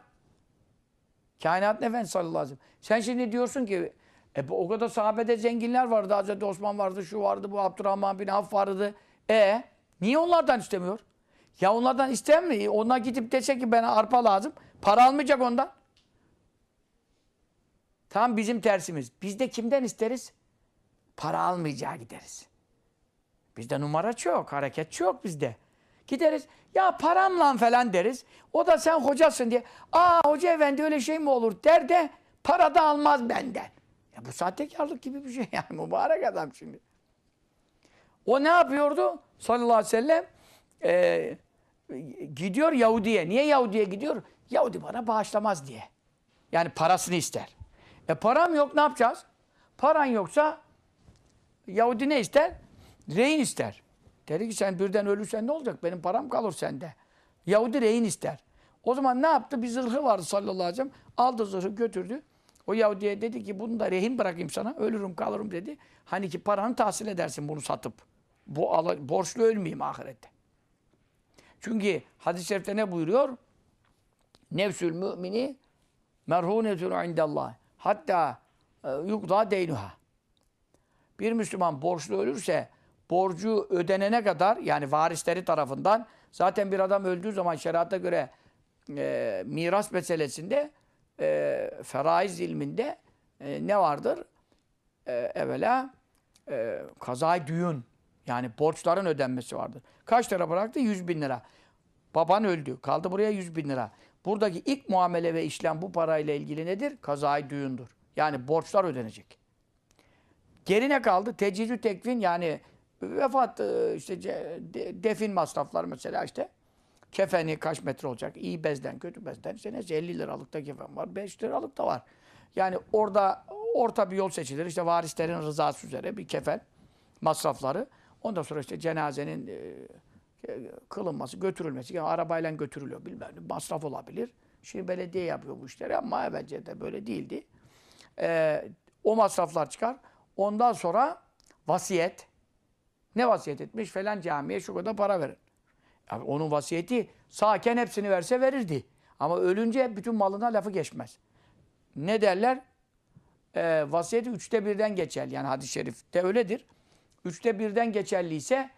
Kainatın Efendisi sallallahu aleyhi ve sellem. Sen şimdi diyorsun ki o kadar sahabede zenginler vardı. Hazreti Osman vardı, şu vardı, bu Abdurrahman bin Af vardı. Niye onlardan istemiyor? Ya onlardan ister mi? Ona gidip dese ki bana arpa lazım. Para almayacak ondan. Tam bizim tersimiz. Biz de kimden isteriz? Para almayacağı gideriz. Bizde numara çok, hareket çok bizde. Gideriz, ya paramla falan deriz. O da sen hocasın diye, hoca efendi öyle şey mi olur der de para da almaz benden. Ya bu sahtekarlık gibi bir şey yani, mübarek adam şimdi. O ne yapıyordu? Sallallahu aleyhi ve sellem gidiyor Yahudi'ye. Niye Yahudi'ye gidiyor? Yahudi bana bağışlamaz diye. Yani parasını ister. Param yok, ne yapacağız? Paran yoksa Yahudi ne ister? Rehin ister. Dedi ki sen birden ölürsen ne olacak? Benim param kalır sende. Yahudi rehin ister. O zaman ne yaptı? Bir zırhı vardı sallallahu aleyhi ve sellem. Aldı zırhı götürdü. O Yahudi'ye dedi ki bunu da rehin bırakayım sana. Ölürüm kalırım dedi. Hani ki paranı tahsil edersin bunu satıp. Borçlu ölmeyeyim ahirette. Çünkü hadis-i şerifte ne buyuruyor? Nefsül mümini merhunetun indallah. Hatta yukda deynuha. Bir Müslüman borçlu ölürse borcu ödenene kadar, yani varisleri tarafından, zaten bir adam öldüğü zaman şeriata göre miras meselesinde feraiz ilminde ne vardır? Evvela kazay düğün, yani borçların ödenmesi vardır. Kaç lira bıraktı? 100.000 lira. Baban öldü. Kaldı buraya 100.000 lira. Buradaki ilk muamele ve işlem bu parayla ilgili nedir? Kazay düğündür. Yani borçlar ödenecek. Gerine kaldı tecizü tekvin, yani vefat, işte defin masraflar mesela, işte kefeni kaç metre olacak, iyi bezden kötü bezden, işte neyse 50 liralıkta kefen var, 5 liralık da var. Yani orada orta bir yol seçilir, işte varislerin rızası üzere bir kefen masrafları, ondan sonra işte cenazenin kılınması, götürülmesi, yani arabayla götürülüyor, bilmem ne masraf olabilir. Şimdi belediye yapıyor bu işleri ama evvelce de böyle değildi. O masraflar çıkar. Ondan sonra vasiyet. Ne vasiyet etmiş? Falan camiye şu kadar para verin. Yani onun vasiyeti sağken hepsini verse verirdi. Ama ölünce bütün malına lafı geçmez. Ne derler? Vasiyeti 1/3'den geçerli. Yani hadis-i şerifte öyledir. 1/3 geçerliyse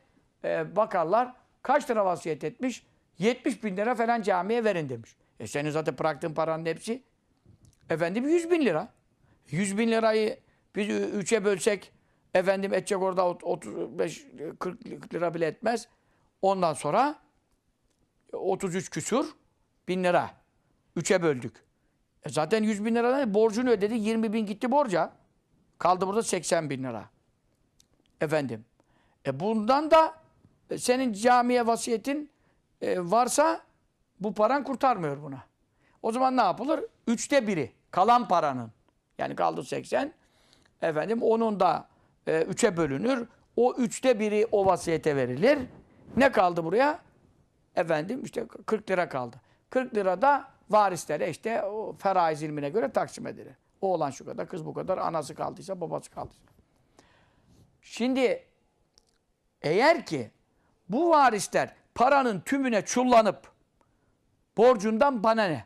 bakarlar kaç lira vasiyet etmiş? 70.000 lira falan camiye verin demiş. Senin zaten bıraktığın paranın hepsi efendim 100.000 lira. 100.000 lirayı biz 3'e bölsek efendim edecek orada 35-40 lira bile etmez. Ondan sonra 33 küsur bin lira. 3'e böldük. Zaten 100.000 liradan borcunu ödedi. 20.000 gitti borca. Kaldı burada 80.000 lira. Efendim. Bundan da senin camiye vasiyetin varsa bu paran kurtarmıyor buna. O zaman ne yapılır? 1/3 kalan paranın. Yani kaldı 80. Efendim onun da 3'e bölünür. O 1/3 o vasiyete verilir. Ne kaldı buraya? Efendim işte 40 lira kaldı. 40 lira da varislere işte o feraiz ilmine göre taksim edilir. Oğlan şu kadar, kız bu kadar, anası kaldıysa, babası kaldıysa. Şimdi eğer ki bu varisler paranın tümüne çullanıp borcundan bana ne?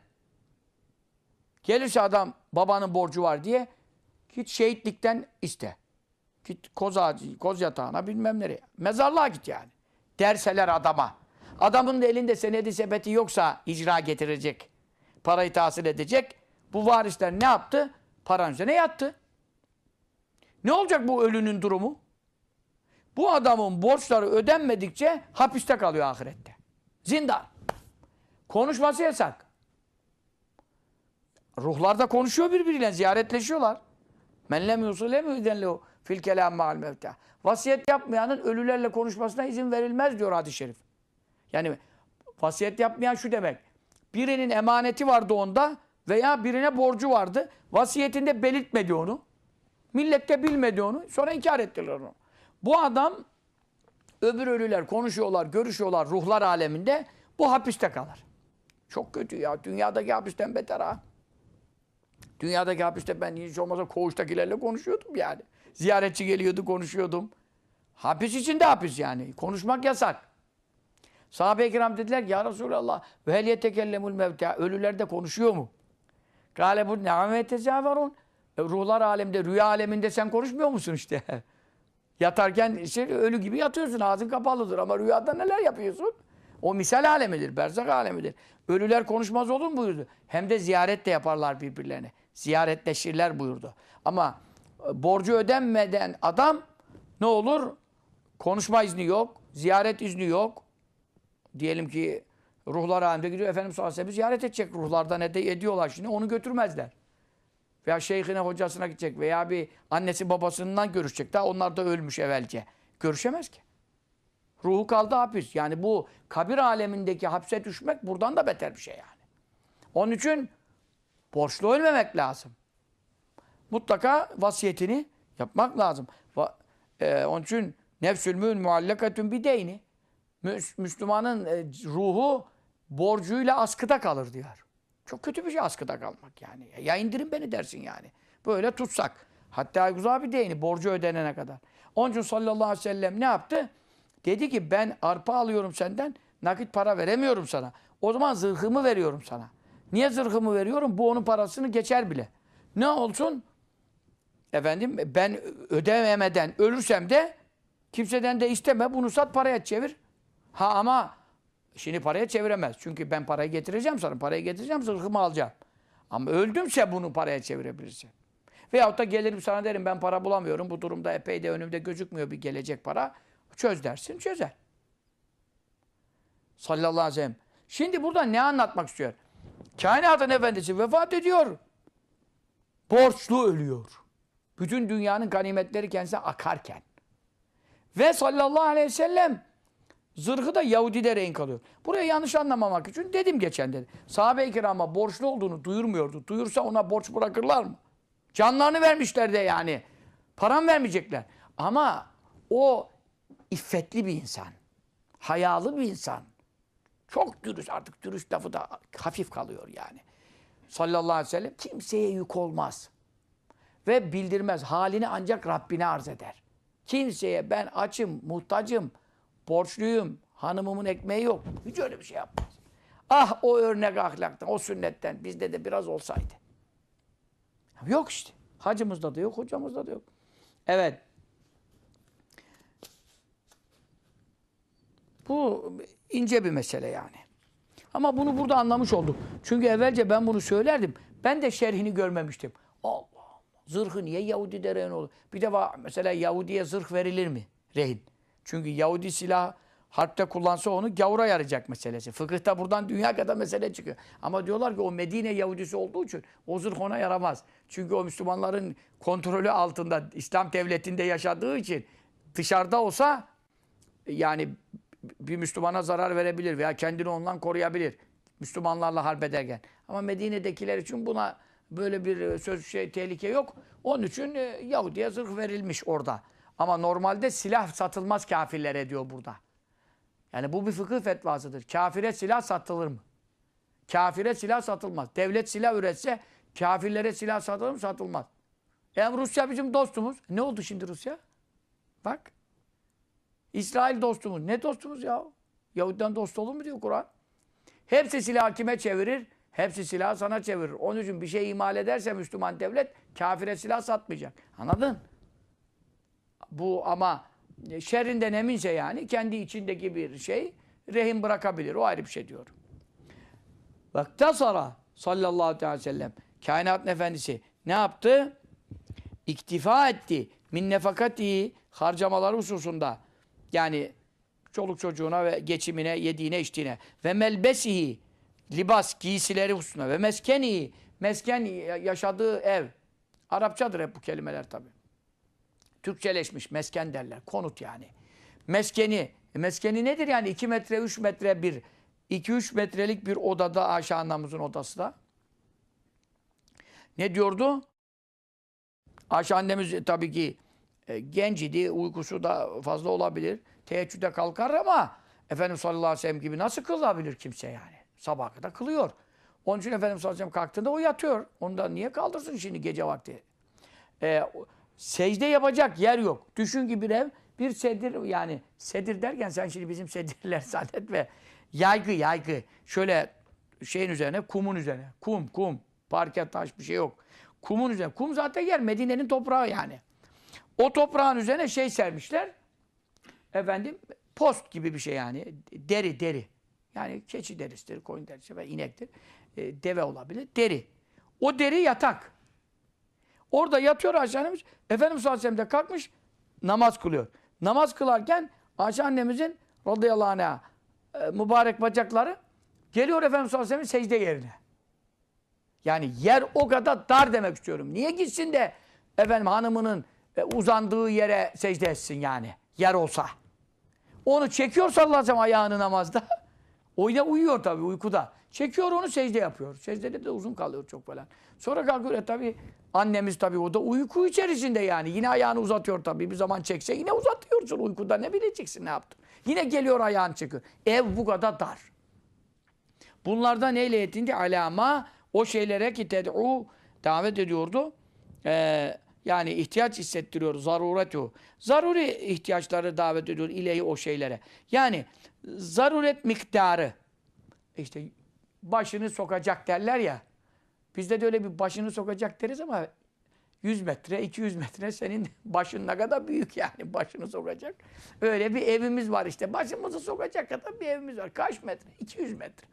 Gelirse adam babanın borcu var diye git şehitlikten iste. Git koz yatağına bilmem nereye. Mezarlığa git yani. Derseler adama. Adamın da elinde senedi sepeti yoksa icra getirecek, parayı tahsil edecek. Bu varisler ne yaptı? Paranın üzerine yattı. Ne olacak bu ölünün durumu? Bu adamın borçları ödenmedikçe hapiste kalıyor ahirette. Zindan. Konuşması yasak. Ruhlar da konuşuyor birbiriyle, ziyaretleşiyorlar. Men lem yusulem yüdenlehu fil kelam ma'al mevta. Vasiyet yapmayanın ölülerle konuşmasına izin verilmez diyor Adi Şerif. Yani vasiyet yapmayan şu demek. Birinin emaneti vardı onda veya birine borcu vardı. Vasiyetinde belirtmedi onu. Millet de bilmedi onu. Sonra inkar ettiler onu. Bu adam, öbür ölüler konuşuyorlar, görüşüyorlar ruhlar aleminde. Bu hapiste kalır. Çok kötü ya. Dünyadaki hapisten beter ha. Dünyadaki hapiste ben hiç olmazsa koğuştakilerle konuşuyordum yani. Ziyaretçi geliyordu, konuşuyordum. Hapis içinde hapis yani. Konuşmak yasak. Sahabe-i kiram dediler ki ya Resulallah veheliye tekellemül mevta. Ölüler de konuşuyor mu? Kale bu ne'ame tezaverun. Ruhlar aleminde, rüya aleminde sen konuşmuyor musun işte? Yatarken şey, ölü gibi yatıyorsun. Ağzın kapalıdır ama rüyada neler yapıyorsun? O misal alemidir, berzak alemidir. Ölüler konuşmaz olur mu buyurdu. Hem de ziyaret de yaparlar birbirlerine. Ziyaretleşirler buyurdu. Ama borcu ödenmeden adam ne olur? Konuşma izni yok, ziyaret izni yok. Diyelim ki ruhlar alemde gidiyor. Efendimiz sallallahu aleyhi ve sellem ziyaret edecek ruhlardan ediyorlar şimdi. Onu götürmezler. Veya şeyhine, hocasına gidecek veya bir annesi babasından görüşecek. Daha onlar da ölmüş evvelce. Görüşemez ki. Ruhu kaldı hapis. Yani bu kabir alemindeki hapse düşmek buradan da beter bir şey yani. Onun için borçlu ölmemek lazım. Mutlaka vasiyetini yapmak lazım. Onun için nefsül mü'min muallakatun bideyni. Müslümanın ruhu borcuyla askıda kalır diyor. Çok kötü bir şey askıda kalmak yani. Ya indirin beni dersin yani. Böyle tutsak. Hatta güzel bir deyini borcu ödenene kadar. Onun için sallallahu aleyhi ve sellem ne yaptı? Dedi ki ben arpa alıyorum senden, nakit para veremiyorum sana. O zaman zırhımı veriyorum sana. Niye zırhımı veriyorum? Bu onun parasını geçer bile. Ne olsun? Efendim ben ödememeden ölürsem de kimseden de isteme. Bunu sat paraya çevir. Ha ama şimdi paraya çeviremez. Çünkü ben parayı getireceğim sana. Parayı getireceğim, zırhımı alacağım. Ama öldümse bunu paraya çevirebilirsin. Veyahut da gelirim sana derim ben para bulamıyorum. Bu durumda epey de önümde gözükmüyor bir gelecek para. Çöz dersin, çözer. Sallallahu aleyhi ve sellem. Şimdi burada ne anlatmak istiyor? Kainatın efendisi vefat ediyor. Borçlu ölüyor. Bütün dünyanın ganimetleri kendisine akarken. Ve sallallahu aleyhi ve sellem zırhı da Yahudilere renk alıyor. Buraya yanlış anlamamak için dedim geçen dedi. Sahabe-i kirama borçlu olduğunu duyurmuyordu. Duyursa ona borç bırakırlar mı? Canlarını vermişler de yani. Param vermeyecekler. Ama o iffetli bir insan. Hayalı bir insan. Çok dürüst. Artık dürüst lafı da hafif kalıyor yani. Sallallahu aleyhi ve sellem kimseye yük olmaz. Ve bildirmez. Halini ancak Rabbine arz eder. Kimseye ben açım, muhtacım, borçluyum, hanımımın ekmeği yok. Hiç öyle bir şey yapmaz. Ah o örnek ahlaktan, o sünnetten bizde de biraz olsaydı. Yok işte. Hacımızda da yok, hocamızda da yok. Evet. Bu ince bir mesele yani. Ama bunu burada anlamış olduk. Çünkü evvelce ben bunu söylerdim. Ben de şerhini görmemiştim. Allah Allah. Zırhı niye Yahudide rehin olur? Bir de mesela Yahudi'ye zırh verilir mi? Rehin. Çünkü Yahudi silah harpte kullansa onu gavura yarayacak meselesi. Fıkıhta buradan dünya kadar mesele çıkıyor. Ama diyorlar ki o Medine Yahudisi olduğu için o zırh ona yaramaz. Çünkü o Müslümanların kontrolü altında, İslam devletinde yaşadığı için dışarıda olsa yani bir Müslümana zarar verebilir veya kendini ondan koruyabilir. Müslümanlarla harp ederken. Ama Medine'dekiler için buna böyle bir tehlike yok. Onun için Yahudi'ye zırh verilmiş orada. Ama normalde silah satılmaz kafirlere diyor burada. Yani bu bir fıkıh fetvasıdır. Kafire silah satılır mı? Kafire silah satılmaz. Devlet silah üretse kafirlere silah satılır mı? Satılmaz. Yani Rusya bizim dostumuz. Ne oldu şimdi Rusya? Bak. İsrail dostumuz. Ne dostumuz ya? Yahudiden dost olur mu diyor Kur'an. Hepsi silahı kime çevirir? Hepsi silahı sana çevirir. Onun için bir şey imal ederse Müslüman devlet kafire silah satmayacak. Anladın? Bu ama şerrinden eminse yani kendi içindeki bir şey rehin bırakabilir. O ayrı bir şey diyor. Vaktasara sallallahu aleyhi ve sellem, kainatın efendisi ne yaptı? İktifa etti. Min nefakati, harcamaları hususunda. Yani çoluk çocuğuna ve geçimine, yediğine, içtiğine. Ve melbesihi, libas, giysileri hususuna. Ve meskeni, mesken yaşadığı ev. Arapçadır hep bu kelimeler tabi. Türkçeleşmiş, mesken derler. Konut yani. Meskeni. Meskeni nedir yani? 2 metre, 3 metre bir, 2-3 metrelik bir odada, Ayşe annamızın odası da. Ne diyordu? Ayşe annemiz tabii ki genç idi, uykusu da fazla olabilir. Teheccüde kalkar ama Efendimiz sallallahu aleyhi ve sellem gibi nasıl kılabilir kimse yani? Sabaha kadar kılıyor. Onun için Efendimiz sallallahu aleyhi ve sellem kalktığında o yatıyor. Onu da niye kaldırsın şimdi gece vakti? Secde yapacak yer yok. Düşün ki bir ev, bir sedir, yani sedir derken sen şimdi bizim sedirler zannetme. Yaygı, yaygı. Şöyle şeyin üzerine, kumun üzerine. Kum. Parke, taş bir şey yok. Kumun üzerine. Kum zaten yer. Medine'nin toprağı yani. O toprağın üzerine şey sermişler. Efendim, post gibi bir şey yani. Deri. Yani keçi derisidir, koyun derisi ve inektir. Deve olabilir. Deri. O deri yatak. Orada yatıyor Ayşe annemiz. Efendimiz sallallahu aleyhi ve sellem de kalkmış, namaz kılıyor. Namaz kılarken Ayşe annemizin radıyallahu anh'a mübarek bacakları geliyor Efendimiz sallallahu aleyhi ve sellem'in secde yerine. Yani yer o kadar dar demek istiyorum. Niye gitsin de efendim hanımının uzandığı yere secde etsin yani. Yer olsa. Onu çekiyor sallallahu aleyhi ve sellem ayağını namazda. O yine uyuyor tabii, uykuda. Çekiyor onu, secde yapıyor. Secdede de uzun kalıyor çok falan. Sonra kalkıyor tabii annemiz, tabii o da uyku içerisinde yani. Yine ayağını uzatıyor tabii. Bir zaman çekse yine uzatıyorsun uykuda. Ne bileceksin ne yaptın. Yine geliyor ayağını çekiyor. Ev bu kadar dar. Bunlardan neyle yetindi? Alama, o şeylere ki ted'u, davet ediyordu. Yani ihtiyaç hissettiriyor. Zaruratu. Zaruri ihtiyaçları davet ediyor. İleyi, o şeylere. Yani zaruret miktarı. İşte başını sokacak derler ya. Bizde de öyle bir başını sokacak deriz ama 100 metre, 200 metre senin başın ne kadar büyük yani, başını sokacak. Öyle bir evimiz var işte. Başımızı sokacak kadar bir evimiz var. Kaç metre? 200 metre.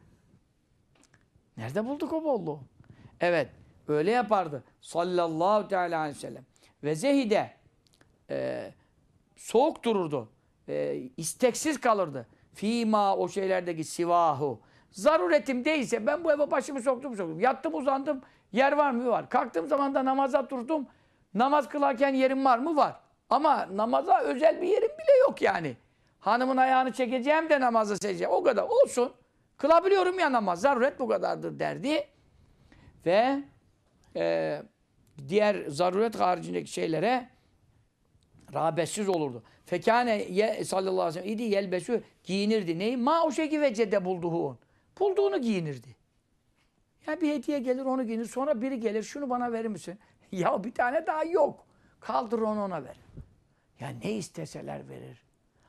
Nerede bulduk o bolluğu? Evet. Öyle yapardı. Sallallahu teala aleyhi ve sellem. Ve zehide, soğuk dururdu. İsteksiz kalırdı. Fîmâ, o şeylerdeki sivâhu. Zaruretim değilse ben bu eve başımı soktum. Yattım, uzandım. Yer var mı? Var. Kalktığım zaman da namaza durdum. Namaz kılarken yerim var mı? Var. Ama namaza özel bir yerim bile yok yani. Hanımın ayağını çekeceğim de namaza sececeğim. O kadar. Olsun. Kılabiliyorum ya namaz. Zaruret bu kadardır derdi. Ve diğer zaruret haricindeki şeylere rağbetsiz olurdu. Fekâne sallallahu aleyhi ve sellem idi yelbesü, giyinirdi. Neyi? Ma o şeki vecede bulduğu. Bulduğunu giyinirdi. Ya bir hediye gelir, onu giyinir. Sonra biri gelir, şunu bana verir misin? Ya bir tane daha yok. Kaldır onu, ona verir. Ya ne isteseler verir.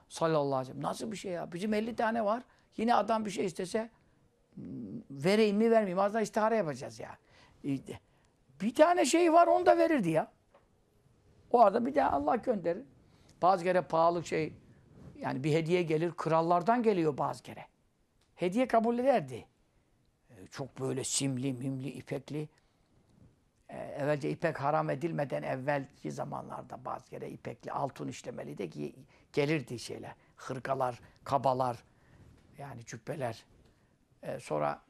Sallallahu aleyhi ve sellem. Nasıl bir şey ya? Bizim 50 tane var. Yine adam bir şey istese vereyim mi vermeyeyim mi? Az daha istihara yapacağız ya. Bir tane şey var, onu da verirdi ya. O arada bir de Allah gönderir. Bazı kere pahalı şey, yani bir hediye gelir, krallardan geliyor bazı kere. Hediye kabul ederdi. Çok böyle simli, mimli, ipekli. Evvelce ipek haram edilmeden evvelki zamanlarda bazı kere ipekli, altın işlemeli de ki gelirdi şeyler. Hırkalar, kabalar, yani cübbeler. Sonra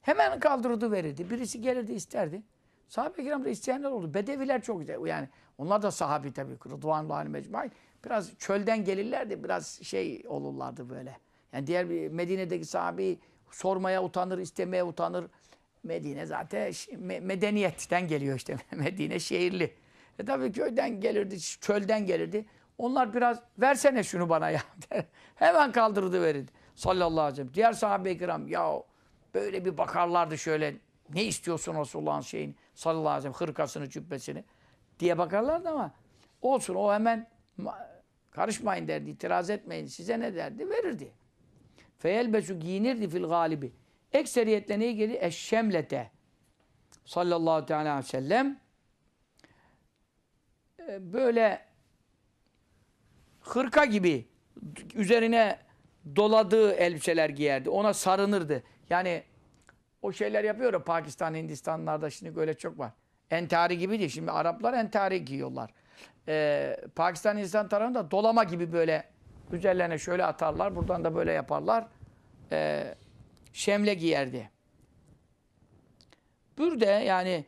hemen kaldırdı, verirdi. Birisi gelirdi, isterdi. Sahabe-i kiramda isteyenler oldu. Bedeviler çok güzel. Yani onlar da sahabi tabii. Rıdvanullahi aleyhi mecmaîn. Biraz çölden gelirlerdi. Biraz şey olurlardı böyle. Yani diğer bir Medine'deki sahabi sormaya utanır, istemeye utanır. Medine zaten medeniyetten geliyor işte. Medine şehirli. Tabii köyden gelirdi, çölden gelirdi. Onlar biraz versene şunu bana ya. Hemen kaldırdı, verirdi. Sallallahu aleyhi ve sellem. Diğer sahabe-i kiram ya böyle bir bakarlardı şöyle. Ne istiyorsun Resulullah'ın şeyini? Sallallahu aleyhi ve sellem hırkasını, cübbesini diye bakarlardı ama olsun, o hemen karışmayın derdi, itiraz etmeyin, size ne derdi, verirdi. Feyelbesu, giyinirdi fil galibi. Ekseriyetle neyi gelir? Eşşemlete. Sallallahu aleyhi ve sellem böyle hırka gibi üzerine doladığı elbiseler giyerdi. Ona sarınırdı. Yani o şeyler yapıyor ya, Pakistan, Hindistanlarda şimdi böyle çok var. Entari gibi değil. Şimdi Araplar entari giyiyorlar. Pakistan, Hindistan tarafında dolama gibi böyle üzerlerine şöyle atarlar. Buradan da böyle yaparlar. Şemle giyerdi. Bürde yani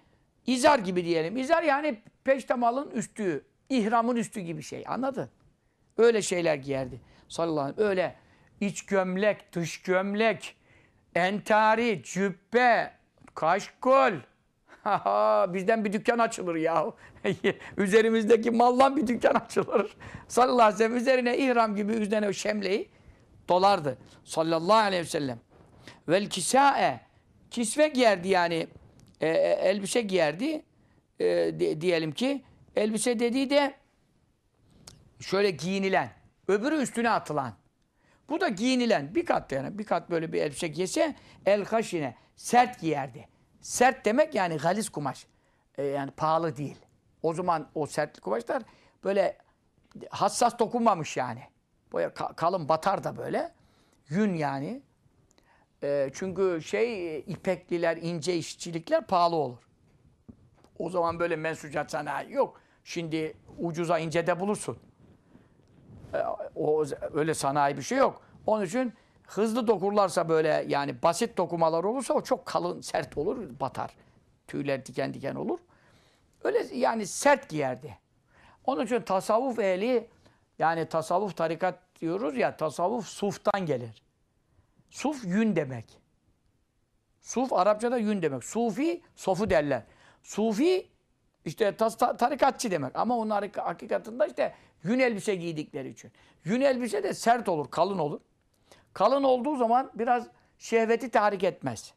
izar gibi diyelim. İzar yani peştemalın üstü, ihramın üstü gibi şey. Anladın? Öyle şeyler giyerdi. Sallallahu aleyhi ve sellem. Öyle iç gömlek, dış gömlek, entari, cübbe, kaşkol. Bizden bir dükkan açılır ya. Üzerimizdeki mallan bir dükkan açılır. Sallallahu aleyhi ve sellem üzerine ihram gibi üzerine o şemleyi dolardı. Sallallahu aleyhi ve sellem. Vel kisa'e. Kisve giyerdi yani. Elbise giyerdi. Diyelim ki elbise dediği de şöyle giyinilen. Öbürü üstüne atılan. Bu da giyinilen. Bir kat yani. Bir kat böyle bir elbise giyse el haşine. Sert giyerdi. Sert demek yani galis kumaş. Yani pahalı değil. O zaman o sertlik kumaşlar böyle hassas dokunmamış yani. Böyle kalın batar da böyle. Yün yani. Çünkü ipekliler, ince işçilikler pahalı olur. O zaman böyle mensucat sanayi yok. Şimdi ucuza ince de bulursun. Öyle sanayi bir şey yok. Onun için hızlı dokurlarsa böyle yani basit dokumalar olursa o çok kalın, sert olur, batar. Tüyler diken diken olur. Öyle yani sert giyerdi. Onun için tasavvuf ehli, yani tasavvuf tarikat diyoruz ya, tasavvuf suftan gelir. Suf yün demek. Suf Arapçada yün demek. Sufi, sofu derler. Sufi işte tarikatçı demek. Ama onların hakikatında işte yün elbise giydikleri için. Yün elbise de sert olur, kalın olur. Kalın olduğu zaman biraz şehveti tahrik etmez.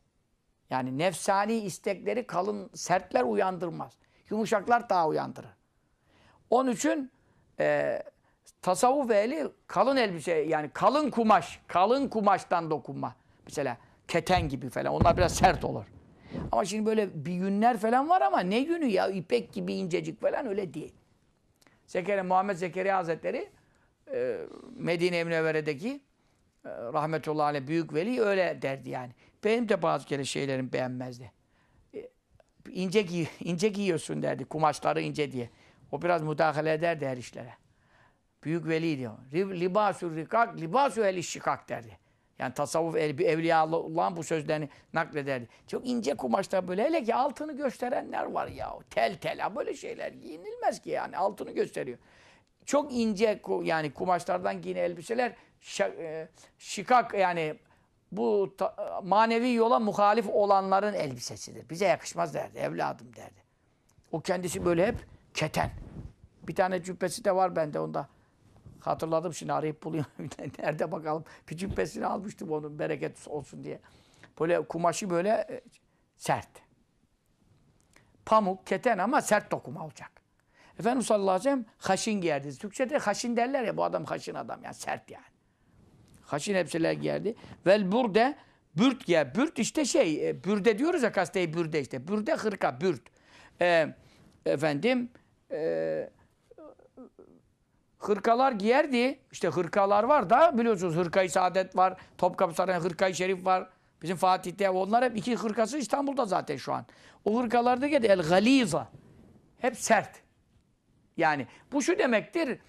Yani nefsani istekleri kalın, sertler uyandırmaz. Yumuşaklar daha uyandırır. Onun için tasavvuf ehli kalın elbise, yani kalın kumaş, kalın kumaştan dokunma. Mesela keten gibi falan, onlar biraz sert olur. Ama şimdi böyle bir yünler falan var ama ne yünü ya, ipek gibi incecik falan, öyle değil. Zekerim Muhammed Zekeriya Hazretleri Medine-i Emnevere'deki rahmetullahi aleyh büyük veli öyle derdi yani. Benim de bazı kere şeylerim beğenmezdi. İnce giyiyorsun derdi, kumaşları ince diye. O biraz müdahale ederdi her işlere. Büyük veli diyor. Libasü rikak, libasü el şikak derdi. Yani tasavvuf evliyaullah'ın bu sözlerini naklederdi. Çok ince kumaşlar böyle, hele ki altını gösterenler var ya. Tel tel böyle şeyler giyinilmez ki yani, altını gösteriyor. Çok ince yani kumaşlardan giyinen elbiseler şikak, yani bu manevi yola muhalif olanların elbisesidir. Bize yakışmaz derdi, evladım derdi. O kendisi böyle hep keten. Bir tane cübbesi de var bende, onda. Hatırladım şimdi, arayıp buluyorum. Nerede bakalım? Bir cübbesini almıştım onun, bereket olsun diye. Böyle kumaşı böyle sert. Pamuk, keten ama sert dokuma olacak. Efendimiz sallallahu aleyhi ve sellem haşin giyerdi. Türkçe'de haşin derler ya, bu adam haşin adam yani, sert yani. Haşin elbiseler giyerdi. Vel bürde, bürt giyer. Bürt işte bürde diyoruz ya, kaside-i bürde işte. Bürde hırka, bürt. Hırkalar giyerdi. İşte hırkalar var da biliyorsunuz, hırka-i saadet var. Topkapı Sarayı'nda hırka-i şerif var. Bizim Fatih'te onlar hep iki hırkası İstanbul'da zaten şu an. O hırkalarda geldi el-galiza. Hep sert. Yani bu şu demektir.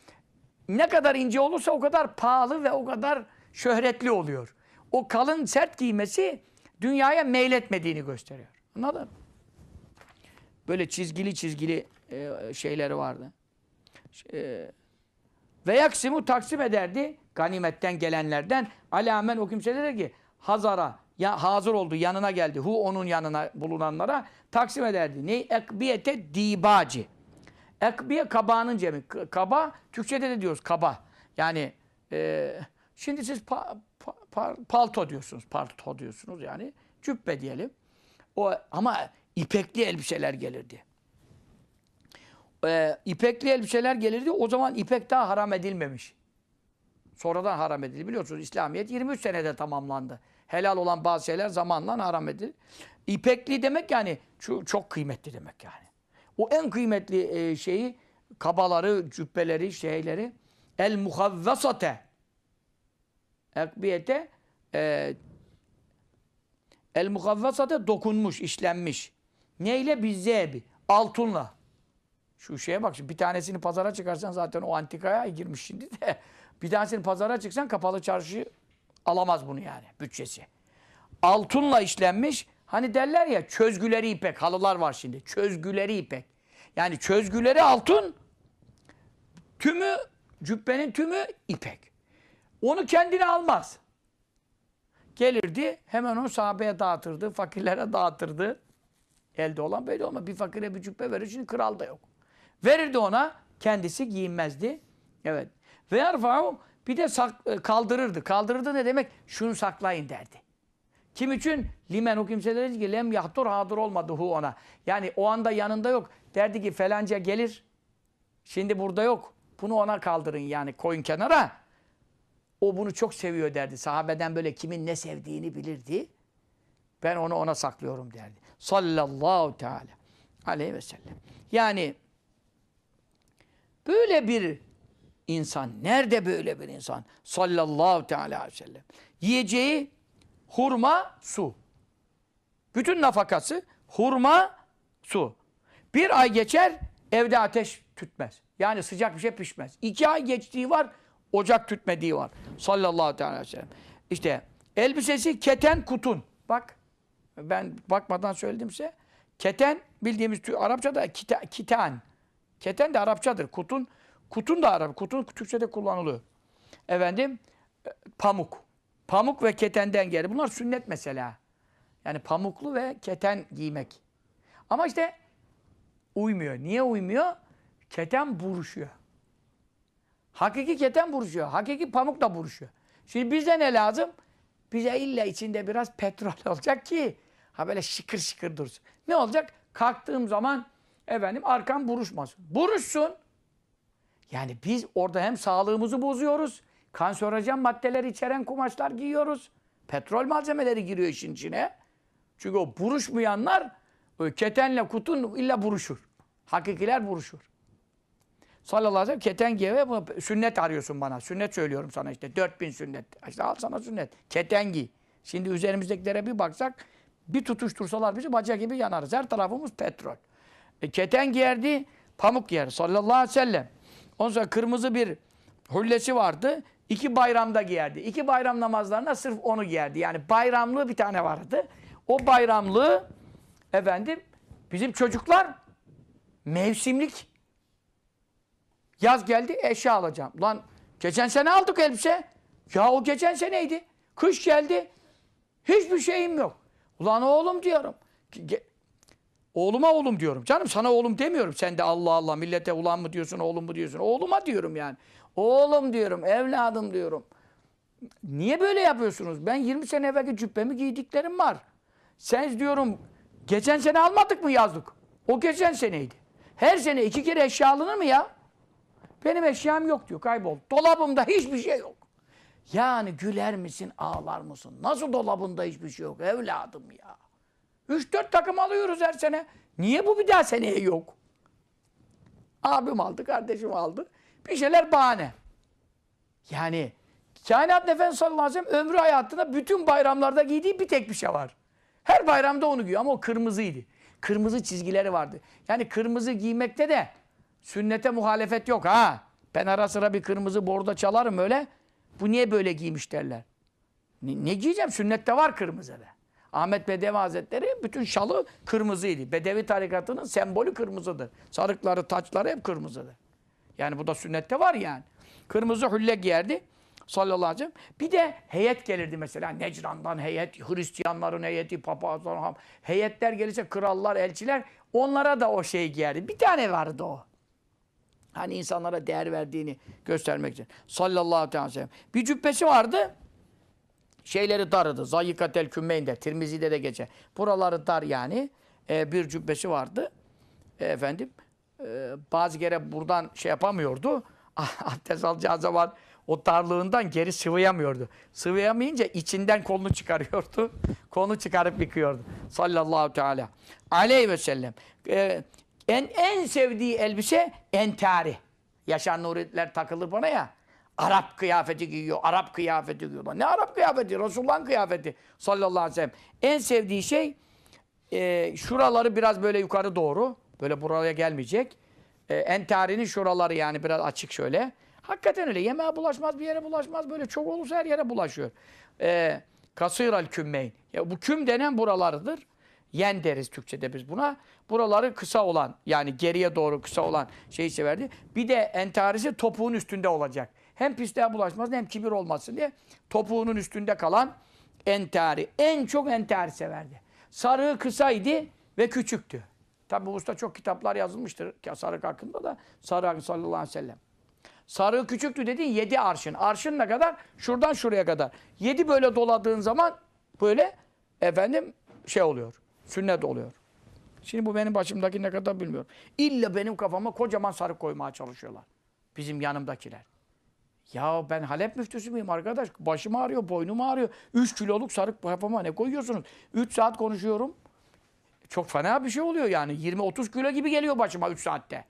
Ne kadar ince olursa o kadar pahalı ve o kadar şöhretli oluyor. O kalın sert giymesi dünyaya meyletmediğini gösteriyor. Anladın mı? Böyle çizgili şeyleri vardı. Ve yaksimu taksim ederdi ganimetten gelenlerden. Alamen o kimselere ki hazara, ya hazır oldu, yanına geldi. Hu onun yanına bulunanlara taksim ederdi. Ne? Ekbiyete dibacı. Ekbiye kabağının cemi. Kaba, Türkçe'de de diyoruz kaba. Yani şimdi siz palto diyorsunuz. Palto diyorsunuz yani. Cübbe diyelim. O ama ipekli elbiseler gelirdi. İpekli elbiseler gelirdi. O zaman ipek daha haram edilmemiş. Sonradan haram edildi. Biliyorsunuz İslamiyet 23 senede tamamlandı. Helal olan bazı şeyler zamanla haram edildi. İpekli demek yani çok kıymetli demek yani. O en kıymetli şeyi, kabaları, cübbeleri, şeyleri. El muhavvesate. Ekbiyete el-mukavvasata dokunmuş, işlenmiş. Neyle? Bizzebi. Altınla. Şu şeye bak şimdi, bir tanesini pazara çıkarsan zaten o antikaya girmiş şimdi de. Bir tanesini pazara çıksan kapalı çarşı alamaz bunu yani, bütçesi. Altınla işlenmiş. Hani derler ya çözgüleri ipek, halılar var şimdi. Çözgüleri ipek. Yani çözgüleri altın, tümü, cübbenin tümü ipek. Onu kendine almaz. Gelirdi, hemen onu sahabeye dağıtırdı, fakirlere dağıtırdı. Elde olan böyle olma. Bir fakire bir cübbe verir, şimdi kral da yok. Verirdi ona, kendisi giyinmezdi. Evet. Ve yarfa'u, bir de kaldırırdı. Kaldırırdı ne demek? Şunu saklayın derdi. Kim için? Limen, o kimseler ki lem yahtur, hadır olmadı hu ona. Yani o anda yanında yok. Derdi ki felanca gelir, şimdi burada yok. Bunu ona kaldırın yani, koyun kenara. O bunu çok seviyor derdi. Sahabeden böyle kimin ne sevdiğini bilirdi. Ben onu ona saklıyorum derdi. Sallallahu teala aleyhi ve sellem. Yani böyle bir insan, nerede böyle bir insan? Sallallahu teala aleyhi ve sellem. Yiyeceği hurma, su. Bütün nafakası hurma, su. Bir ay geçer, evde ateş tütmez. Yani sıcak bir şey pişmez. 2 ay geçtiği var, ocak tütmediği var. Sallallahu aleyhi ve sellem. İşte elbisesi keten kutun. Bak, ben bakmadan söyledimse. Keten bildiğimiz Arapçada kiten. Keten de Arapçadır. Kutun da Arap. Kutun Türkçe'de kullanılıyor. Efendim, pamuk. Pamuk ve ketenden gelir. Bunlar sünnet mesela. Yani pamuklu ve keten giymek. Ama işte uymuyor. Niye uymuyor? Keten buruşuyor. Hakiki keten buruşuyor. Hakiki pamuk da buruşuyor. Şimdi bize ne lazım? Bize illa içinde biraz petrol olacak ki ha böyle şıkır şıkır dursun. Ne olacak? Kalktığım zaman efendim arkam buruşmasın. Buruşsun. Yani biz orada hem sağlığımızı bozuyoruz. Kanserojen maddeleri içeren kumaşlar giyiyoruz. Petrol malzemeleri giriyor işin içine. Çünkü o buruşmayanlar o ketenle kutun illa buruşur. Hakikiler buruşur. Sallallahu aleyhi ve sellem keten giy. Sünnet arıyorsun bana. Sünnet söylüyorum sana işte. 4000 sünnet. İşte al sana sünnet. Keten giy. Şimdi üzerimizdekilere bir baksak, bir tutuştursalar bizi baca gibi yanarız. Her tarafımız petrol. Keten giyerdi, pamuk giyer. Sallallahu aleyhi ve sellem. Ondan sonra kırmızı bir hüllesi vardı. 2 bayramda giyerdi. 2 bayram namazlarına sırf onu giyerdi. Yani bayramlığı bir tane vardı. O bayramlığı efendim bizim çocuklar mevsimlik. Yaz geldi, eşya alacağım. Lan geçen sene aldık elbise. Ya o geçen seneydi. Kış geldi. Hiçbir şeyim yok. Ulan oğlum diyorum. Oğluma oğlum diyorum. Canım sana oğlum demiyorum. Sen de Allah Allah millete ulan mı diyorsun, oğlum mu diyorsun. Oğluma diyorum yani. Oğlum diyorum, evladım diyorum. Niye böyle yapıyorsunuz? Ben 20 sene evvelki cübbemi giydiklerim var. Sen diyorum, geçen sene almadık mı yazlık? O geçen seneydi. Her sene 2 kere eşya alınır mı ya? Benim eşyam yok diyor, kayboldu. Dolabımda hiçbir şey yok. Yani güler misin, ağlar mısın? Nasıl dolabında hiçbir şey yok evladım ya? 3-4 takım alıyoruz her sene. Niye bu bir daha seneye yok? Abim aldı, kardeşim aldı. Bir şeyler bahane. Yani Kainat Efendimiz sallallahu aleyhi ve sellem ömrü hayatında bütün bayramlarda giydiği bir tek bir şey var. Her bayramda onu giyiyor ama o kırmızıydı. Kırmızı çizgileri vardı. Yani kırmızı giymekte de sünnete muhalefet yok ha. Ben ara sıra bir kırmızı bordo çalarım öyle. Bu niye böyle giymiş derler. Ne giyeceğim? Sünnette var kırmızı be. Ahmet Bedevi Hazretleri bütün şalı kırmızıydı. Bedevi tarikatının sembolü kırmızıdır. Sarıkları, taçları hep kırmızıdır. Yani bu da sünnette var yani. Kırmızı hülle giyerdi. Sallallahu aleyhi ve sellem. Bir de heyet gelirdi mesela. Necran'dan heyet, Hristiyanların heyeti, papazlar, heyetler gelirse krallar, elçiler, onlara da o şey giyerdi. Bir tane vardı o. Hani insanlara değer verdiğini göstermek için. Sallallahu aleyhi ve sellem. Bir cübbesi vardı. Şeyleri darıdı. Zayikatel Kümmeyn'de, Tirmizi'de de geçer. Buraları dar yani. Bir cübbesi vardı. Efendim, bazı kere buradan şey yapamıyordu. Abdest alacağı zaman o darlığından geri sıvıyamıyordu. Sıvayamayınca içinden kolunu çıkarıyordu. Kolunu çıkarıp yıkıyordu. Sallallahu teala aleyhi ve sellem. En sevdiği elbise entari. Yaşar Nuri'ler takılır bana ya. Arap kıyafeti giyiyor, Arap kıyafeti giyiyor. Ne Arap kıyafeti? Resulullah'ın kıyafeti sallallahu aleyhi ve sellem. En sevdiği şey şuraları biraz böyle yukarı doğru. Böyle buraya gelmeyecek. Entarinin şuraları yani biraz açık şöyle. Hakikaten öyle. Yemeğe bulaşmaz, bir yere bulaşmaz. Böyle çok olursa her yere bulaşıyor. Kasıral kümmeyn. Ya bu küm denen buralarıdır. Yen deriz Türkçe'de biz buna. Buraları kısa olan, yani geriye doğru kısa olan şeyi severdi. Bir de entarisi topuğun üstünde olacak. Hem pisliğe bulaşmasın hem kibir olmasın diye topuğunun üstünde kalan entari. En çok entari severdi. Sarığı kısaydı ve küçüktü. Tabi bu usta çok kitaplar yazılmıştır. Sarık hakkında da. Sarık sallallahu aleyhi ve sellem. Sarığı küçüktü dediğin 7 arşın. Arşın ne kadar? Şuradan şuraya kadar. 7 böyle doladığın zaman böyle efendim şey oluyor. Sünnet oluyor. Şimdi bu benim başımdaki ne kadar bilmiyorum. İlla benim kafama kocaman sarık koymaya çalışıyorlar. Bizim yanımdakiler. Ya ben Halep müftüsü müyüm arkadaş? Başım ağrıyor, boynum ağrıyor. 3 kiloluk sarık kafama ne koyuyorsunuz? 3 saat konuşuyorum. Çok fena bir şey oluyor yani. 20-30 kilo gibi geliyor başıma 3 saatte.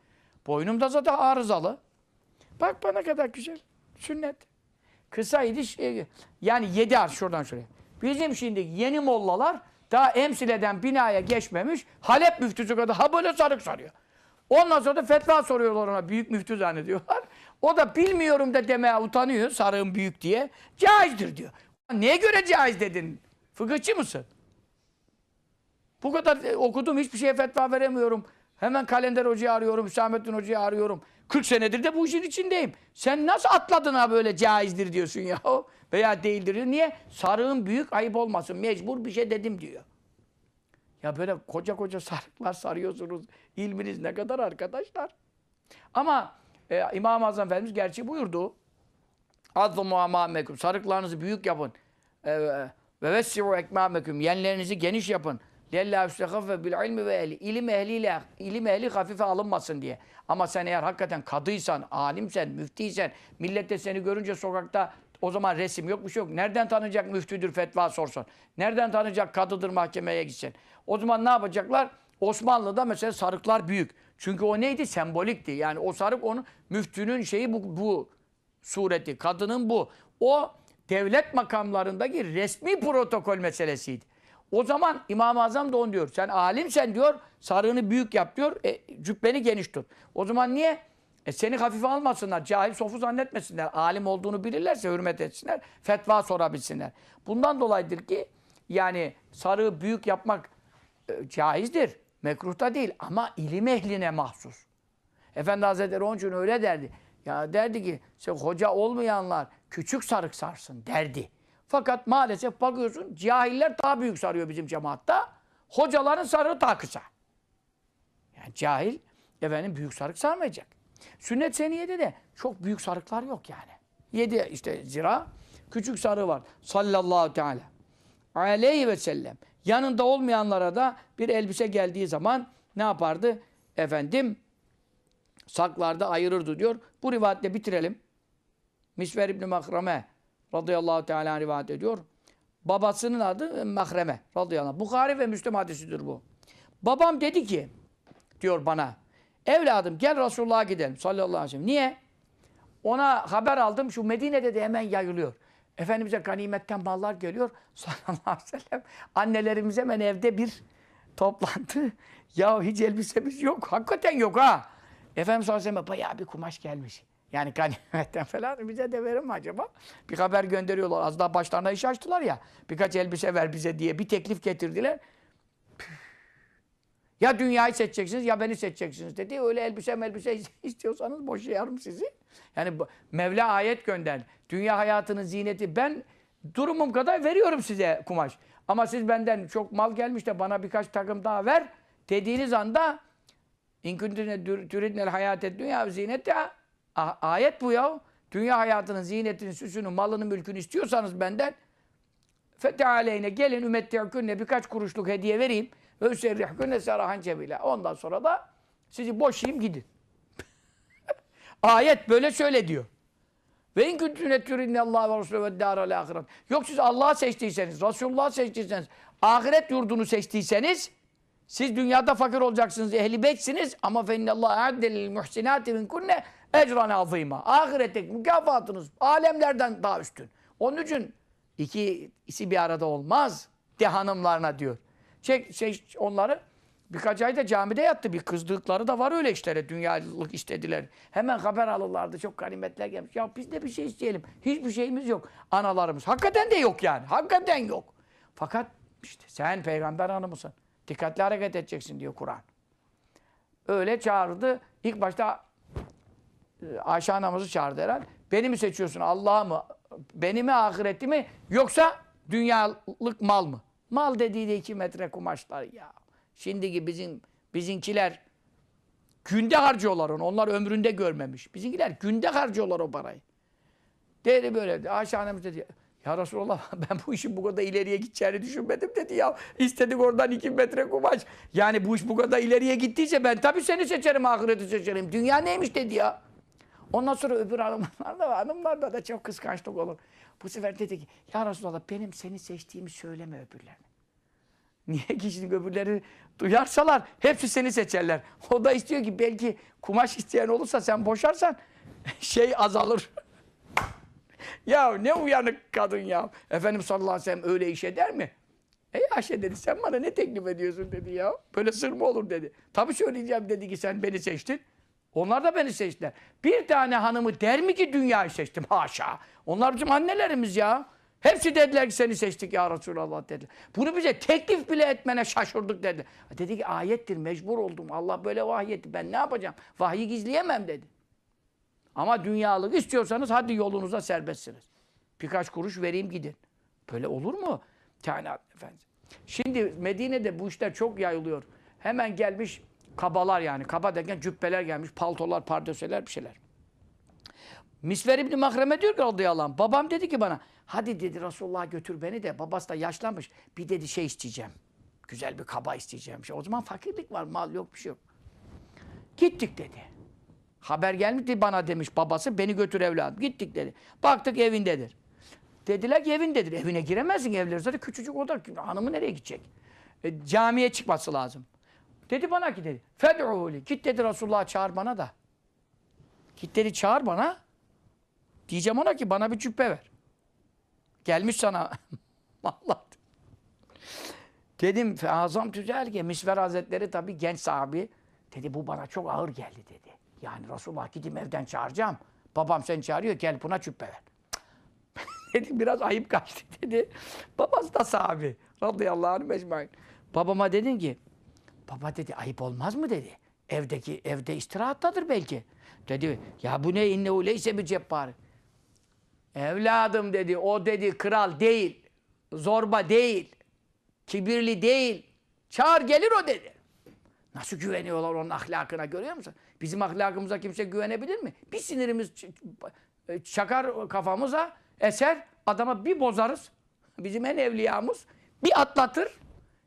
Boynum da zaten arızalı. Bak bana kadar güzel. Sünnet. Kısaydı şey, yani 7 arş şuradan şuraya. Bizim şimdi yeni mollalar daha emsileden binaya geçmemiş. Halep müftüsü kadar ha böyle sarık sarıyor. Ondan sonra da fetva soruyorlar ona. Büyük müftü zannediyorlar. O da bilmiyorum da demeye utanıyor. Sarığın büyük diye. Caizdir diyor. Neye göre caiz dedin? Fıkıhçı mısın? Bu kadar okudum. Hiçbir şeye fetva veremiyorum. Hemen Kalender Hoca'yı arıyorum. Hüsamettin Hoca'yı arıyorum. 40 senedir de bu işin içindeyim. Sen nasıl atladın ha böyle caizdir diyorsun ya. Veya değildir diyor. Niye? Sarığın büyük ayıp olmasın. Mecbur bir şey dedim diyor. Ya böyle koca koca sarıklar sarıyorsunuz. İlminiz ne kadar arkadaşlar. Ama İmam-ı Azam Efendimiz gerçi buyurdu. Adlı muammekum. Sarıklarınızı büyük yapın. Ve vessivu ekmameküm. Yenlerinizi geniş yapın. Lillâhü üstehaffe bil ilmi ve ehli. İlim ehli hafife alınmasın diye. Ama sen eğer hakikaten kadıysan, alimsen, müftiysen, millet de seni görünce sokakta o zaman resim yok, bir şey yok. Nereden tanıyacak müftüdür fetva sorsan? Nereden tanıyacak kadıdır mahkemeye gitsen? O zaman ne yapacaklar? Osmanlı'da mesela sarıklar büyük. Çünkü o neydi? Sembolikti. Yani o sarık onun müftünün şeyi bu sureti. Kadının bu. O devlet makamlarındaki resmi protokol meselesiydi. O zaman İmam-ı Azam da onu diyor. Sen alimsen diyor, sarığını büyük yap diyor, cübbeni geniş tut. O zaman niye? Seni hafife almasınlar, cahil sofu zannetmesinler. Alim olduğunu bilirlerse hürmet etsinler, fetva sorabilsinler. Bundan dolayıdır ki yani sarığı büyük yapmak caizdir. Mekruhta değil ama ilim ehline mahsus. Efendi Hazretleri onun için öyle derdi. Ya derdi ki işte hoca olmayanlar küçük sarık sarsın derdi. Fakat maalesef bakıyorsun cahiller daha büyük sarıyor bizim cemaatta. Hocaların sarığı daha kısa. Yani cahil efendim büyük sarık sarmayacak. Sünnet seniyede de çok büyük sarıklar yok yani. 7 işte zira küçük sarığı var. Sallallahu teala aleyhi ve sellem. Yanında olmayanlara da bir elbise geldiği zaman ne yapardı? Efendim saklarda ayırırdı diyor. Bu rivayetle bitirelim. Misver ibn Mahreme radıyallahu teala rivayet ediyor. Babasının adı Mahreme radıyallahu. Buhari ve Müslüm hadisidir bu. Babam dedi ki diyor bana. Evladım gel Resulullah'a gidelim sallallahu aleyhi ve sellem. Niye? Ona haber aldım. Şu Medine'de de hemen yayılıyor. Efendimiz'e ganimetten mallar geliyor sallallahu aleyhi ve sellem. Annelerimiz hemen evde bir toplantı. Ya hiç elbisemiz yok. Hakikaten yok ha. Efendimiz sallallahu aleyhi ve sellem bayağı bir kumaş gelmiş. Yani ganimetten falan bize de verir mi acaba? Bir haber gönderiyorlar. Az daha başlarına iş açtılar ya. Birkaç elbise ver bize diye bir teklif getirdiler. Ya dünyayı seçeceksiniz ya beni seçeceksiniz dedi. Öyle elbise istiyorsanız boşayarım sizi. Yani Mevla ayet gönderdi. Dünya hayatının ziyneti ben durumum kadar veriyorum size kumaş. Ama siz benden çok mal gelmiş de bana birkaç takım daha ver dediğiniz anda İnküntüne türidnel hayatet dünya ziynet ya. Ayet bu ya. Dünya hayatının ziynetini, süsünü, malını, mülkünü istiyorsanız benden fetealeyne gelin ümette'künne birkaç kuruşluk hediye vereyim. Ondan sonra da sizi boşayım gidin. Ayet böyle şöyle diyor. Yok siz Allah'ı seçtiyseniz, Resulullah'ı seçtiyseniz, ahiret yurdunu seçtiyseniz, siz dünyada fakir olacaksınız, ehli beysiniz ama ecran azîmâ. Ahiretteki mükafatınız alemlerden daha üstün. Onun için ikisi bir arada olmaz. De hanımlarına diyor. Onları birkaç ayda camide yattı. Bir kızdıkları da var öyle işlere. Dünyalık istediler. Hemen haber alırlardı. Çok ganimetler gelmiş. Ya biz de bir şey isteyelim. Hiçbir şeyimiz yok. Analarımız. Hakikaten de yok yani. Hakikaten yok. Fakat işte sen peygamber hanımısın. Dikkatli hareket edeceksin diyor Kur'an. Öyle çağırdı. İlk başta Ayşe anamızı çağırdı herhalde. Beni mi seçiyorsun? Allah'ı mı? Beni mi? Ahireti mi? Yoksa dünyalık mal mı? Mal dediği de 2 metre kumaşlar ya. Şimdiki bizinkiler günde harcıyorlar onu. Onlar ömründe görmemiş. Bizinkiler günde harcıyorlar o parayı. Dedi böyle. Ayşe anamız dedi. Ya Resulallah ben bu işin bu kadar ileriye gideceğini düşünmedim dedi ya. İstedik oradan 2 metre kumaş. Yani bu iş bu kadar ileriye gittiyse ben tabii seni seçerim, ahireti seçerim. Dünya neymiş dedi ya. Ondan sonra öbür hanımlarda da çok kıskançlık olur. Bu sefer dedi ki ya Resulallah benim seni seçtiğimi söyleme öbürlerine. Niye ki şimdi öbürleri duyarsalar hepsi seni seçerler. O da istiyor ki belki kumaş isteyen olursa sen boşarsan şey azalır. Ya ne uyanık kadın ya. Efendimiz sallallahu aleyhi ve sellem öyle iş eder mi? Ey Ayşe dedi sen bana ne teklif ediyorsun dedi ya. Böyle sır mı olur dedi. Tabii söyleyeceğim dedi ki sen beni seçtin. Onlar da beni seçtiler. Bir tane hanımı der mi ki dünyayı seçtim? Haşa. Onlar bizim annelerimiz ya. Hepsi dediler ki seni seçtik ya Resulallah dediler. Bunu bize teklif bile etmene şaşırdık dedi. Dedi ki ayettir mecbur oldum. Allah böyle vahyetti. Ben ne yapacağım? Vahyi gizleyemem dedi. Ama dünyalık istiyorsanız hadi yolunuza serbestsiniz. Birkaç kuruş vereyim gidin. Böyle olur mu? Teala efendim. Şimdi Medine'de bu işler çok yayılıyor. Hemen gelmiş kabalar yani. Kaba derken cübbeler gelmiş. Paltolar, pardöseler bir şeyler. Misver ibn Mahreme diyor ki radıyallahu anh. Babam dedi ki bana. Hadi dedi Resulullah'a götür beni de. Babası da yaşlanmış. Bir dedi şey isteyeceğim. Güzel bir kaba isteyeceğim. O zaman fakirlik var. Mal yok bir şey yok. Gittik dedi. Haber gelmişti bana demiş babası. Beni götür evladım. Gittik dedi. Baktık evindedir. Dediler ki evindedir. Evine giremezsin evleri. Zaten küçücük oda. Hanımı nereye gidecek? Camiye çıkması lazım. Dedi bana ki dedi. Fed'uhuli. Git dedi Resulullah'a çağır bana da. Git dedi çağır bana. Diyeceğim ona ki bana bir cübbe ver. Gelmiş sana. Allah. Dedim. Azam tüzelge. Misver Hazretleri tabii genç sahabi. Dedi bu bana çok ağır geldi dedi. Yani Resulullah gideyim evden çağıracağım. Babam seni çağırıyor gel buna cübbe ver. Dedim biraz ayıp kaçtı dedi. Babası da sahabi. Radıyallahu anh mecmain. Babama dedim ki. Baba dedi ayıp olmaz mı dedi. Evde istirahattadır belki. Dedi ya bu ne innehu leyse bir cebbar. Evladım dedi o dedi kral değil. Zorba değil. Kibirli değil. Çağır gelir o dedi. Nasıl güveniyorlar onun ahlakına görüyor musun? Bizim ahlakımıza kimse güvenebilir mi? Bir sinirimiz çakar kafamıza eser. Adama bir bozarız. Bizim en evliyamız. Bir atlatır.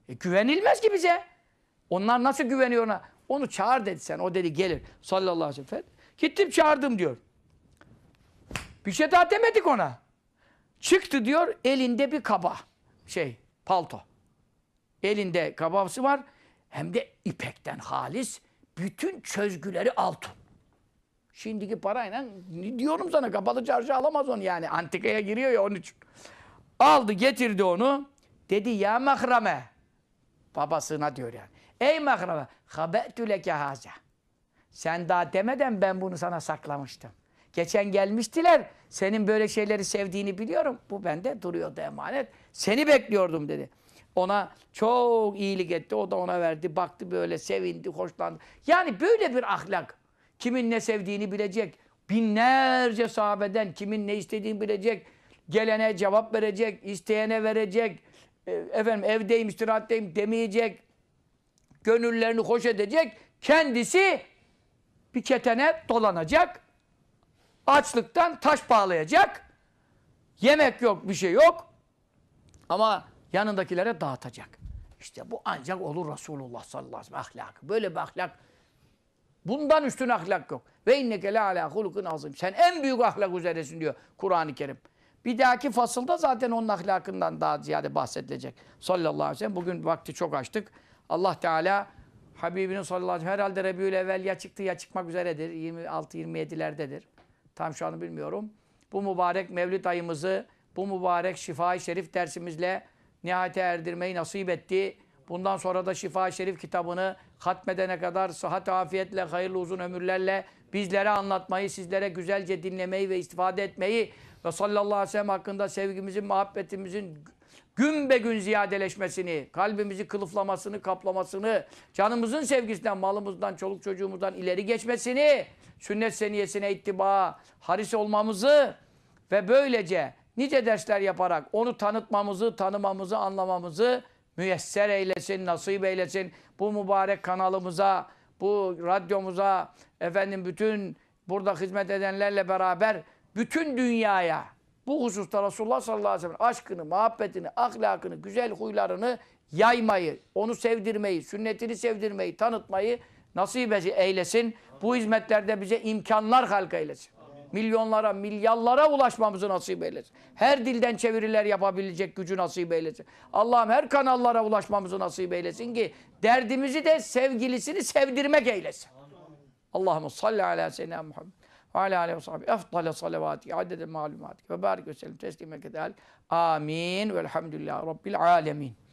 Güvenilmez ki bize. Onlar nasıl güveniyor ona? Onu çağır dedi sen. O dedi gelir. Sallallahu aleyhi ve sellem. Gittim çağırdım diyor. Bir şey daha demedik ona. Çıktı diyor elinde bir kaba. Palto. Elinde kabası var. Hem de ipekten halis. Bütün çözgüleri altın. Şimdiki parayla diyorum sana kapalı çarşı alamaz onu yani. Antikaya giriyor ya onun için. Aldı getirdi onu. Dedi ya mahrame. Babasına diyor yani. Ey mahrame. Habe'tü leke haza. Sen daha demeden ben bunu sana saklamıştım. Geçen gelmiştiler. Senin böyle şeyleri sevdiğini biliyorum. Bu bende duruyordu emanet. Seni bekliyordum dedi. Ona çok iyilik etti. O da ona verdi. Baktı böyle sevindi, hoşlandı. Yani böyle bir ahlak. Kimin ne sevdiğini bilecek. Binlerce sahabeden kimin ne istediğini bilecek. Gelene cevap verecek. İsteyene verecek. Efendim evdeyim, istirahatteyim demeyecek. Gönüllerini hoş edecek. Kendisi bir ketene dolanacak. Açlıktan taş bağlayacak. Yemek yok, bir şey yok. Ama yanındakilere dağıtacak. İşte bu ancak olur Resulullah sallallahu aleyhi ve sellem ahlakı. Böyle bir ahlak. Bundan üstün ahlak yok. Ve inneke le ala hulukun azim. Sen en büyük ahlak üzeresin diyor Kur'an-ı Kerim. Bir dahaki fasılda zaten onun ahlakından daha ziyade bahsedilecek. Sallallahu aleyhi ve sellem. Bugün vakti çok açtık. Allah Teala Habibinin sallallahu aleyhi ve sellem herhalde Rebiül evvel ya çıktı ya çıkmak üzeredir. 26-27'lerdedir. Tam şu anı bilmiyorum. Bu mübarek Mevlid ayımızı, bu mübarek Şifâ-i Şerîf dersimizle nihayete erdirmeyi nasip etti. Bundan sonra da Şifâ-i Şerîf kitabını hatmedene kadar sıhhat afiyetle, hayırlı uzun ömürlerle bizlere anlatmayı, sizlere güzelce dinlemeyi ve istifade etmeyi ve sallallahu aleyhi ve sellem hakkında sevgimizin, muhabbetimizin gün be gün ziyadeleşmesini, kalbimizi kılıflamasını, kaplamasını, canımızın sevgisinden, malımızdan, çoluk çocuğumuzdan ileri geçmesini, sünnet seniyesine ittiba, haris olmamızı ve böylece nice dersler yaparak onu tanıtmamızı, tanımamızı, anlamamızı müyesser eylesin, nasip eylesin. Bu mübarek kanalımıza, bu radyomuza, efendim bütün burada hizmet edenlerle beraber bütün dünyaya bu hususta Resulullah sallallahu aleyhi ve sellem aşkını, muhabbetini, ahlakını, güzel huylarını yaymayı, onu sevdirmeyi, sünnetini sevdirmeyi, tanıtmayı nasip eylesin. Bu hizmetlerde bize imkanlar halka eylesin. Milyonlara, milyarlara ulaşmamızı nasip eylesin. Her dilden çeviriler yapabilecek gücü nasip eylesin. Allah'ım her kanallara ulaşmamızı nasip eylesin ki derdimizi de sevgilisini sevdirmek eylesin. Allahümme salli ala seyyidina Muhammed ve ala aleyhi ve sahbihi efdale salavati adede malumatike ve barik ve sellem teslime kedel. Amin. Velhamdülillahi Rabbil alemin.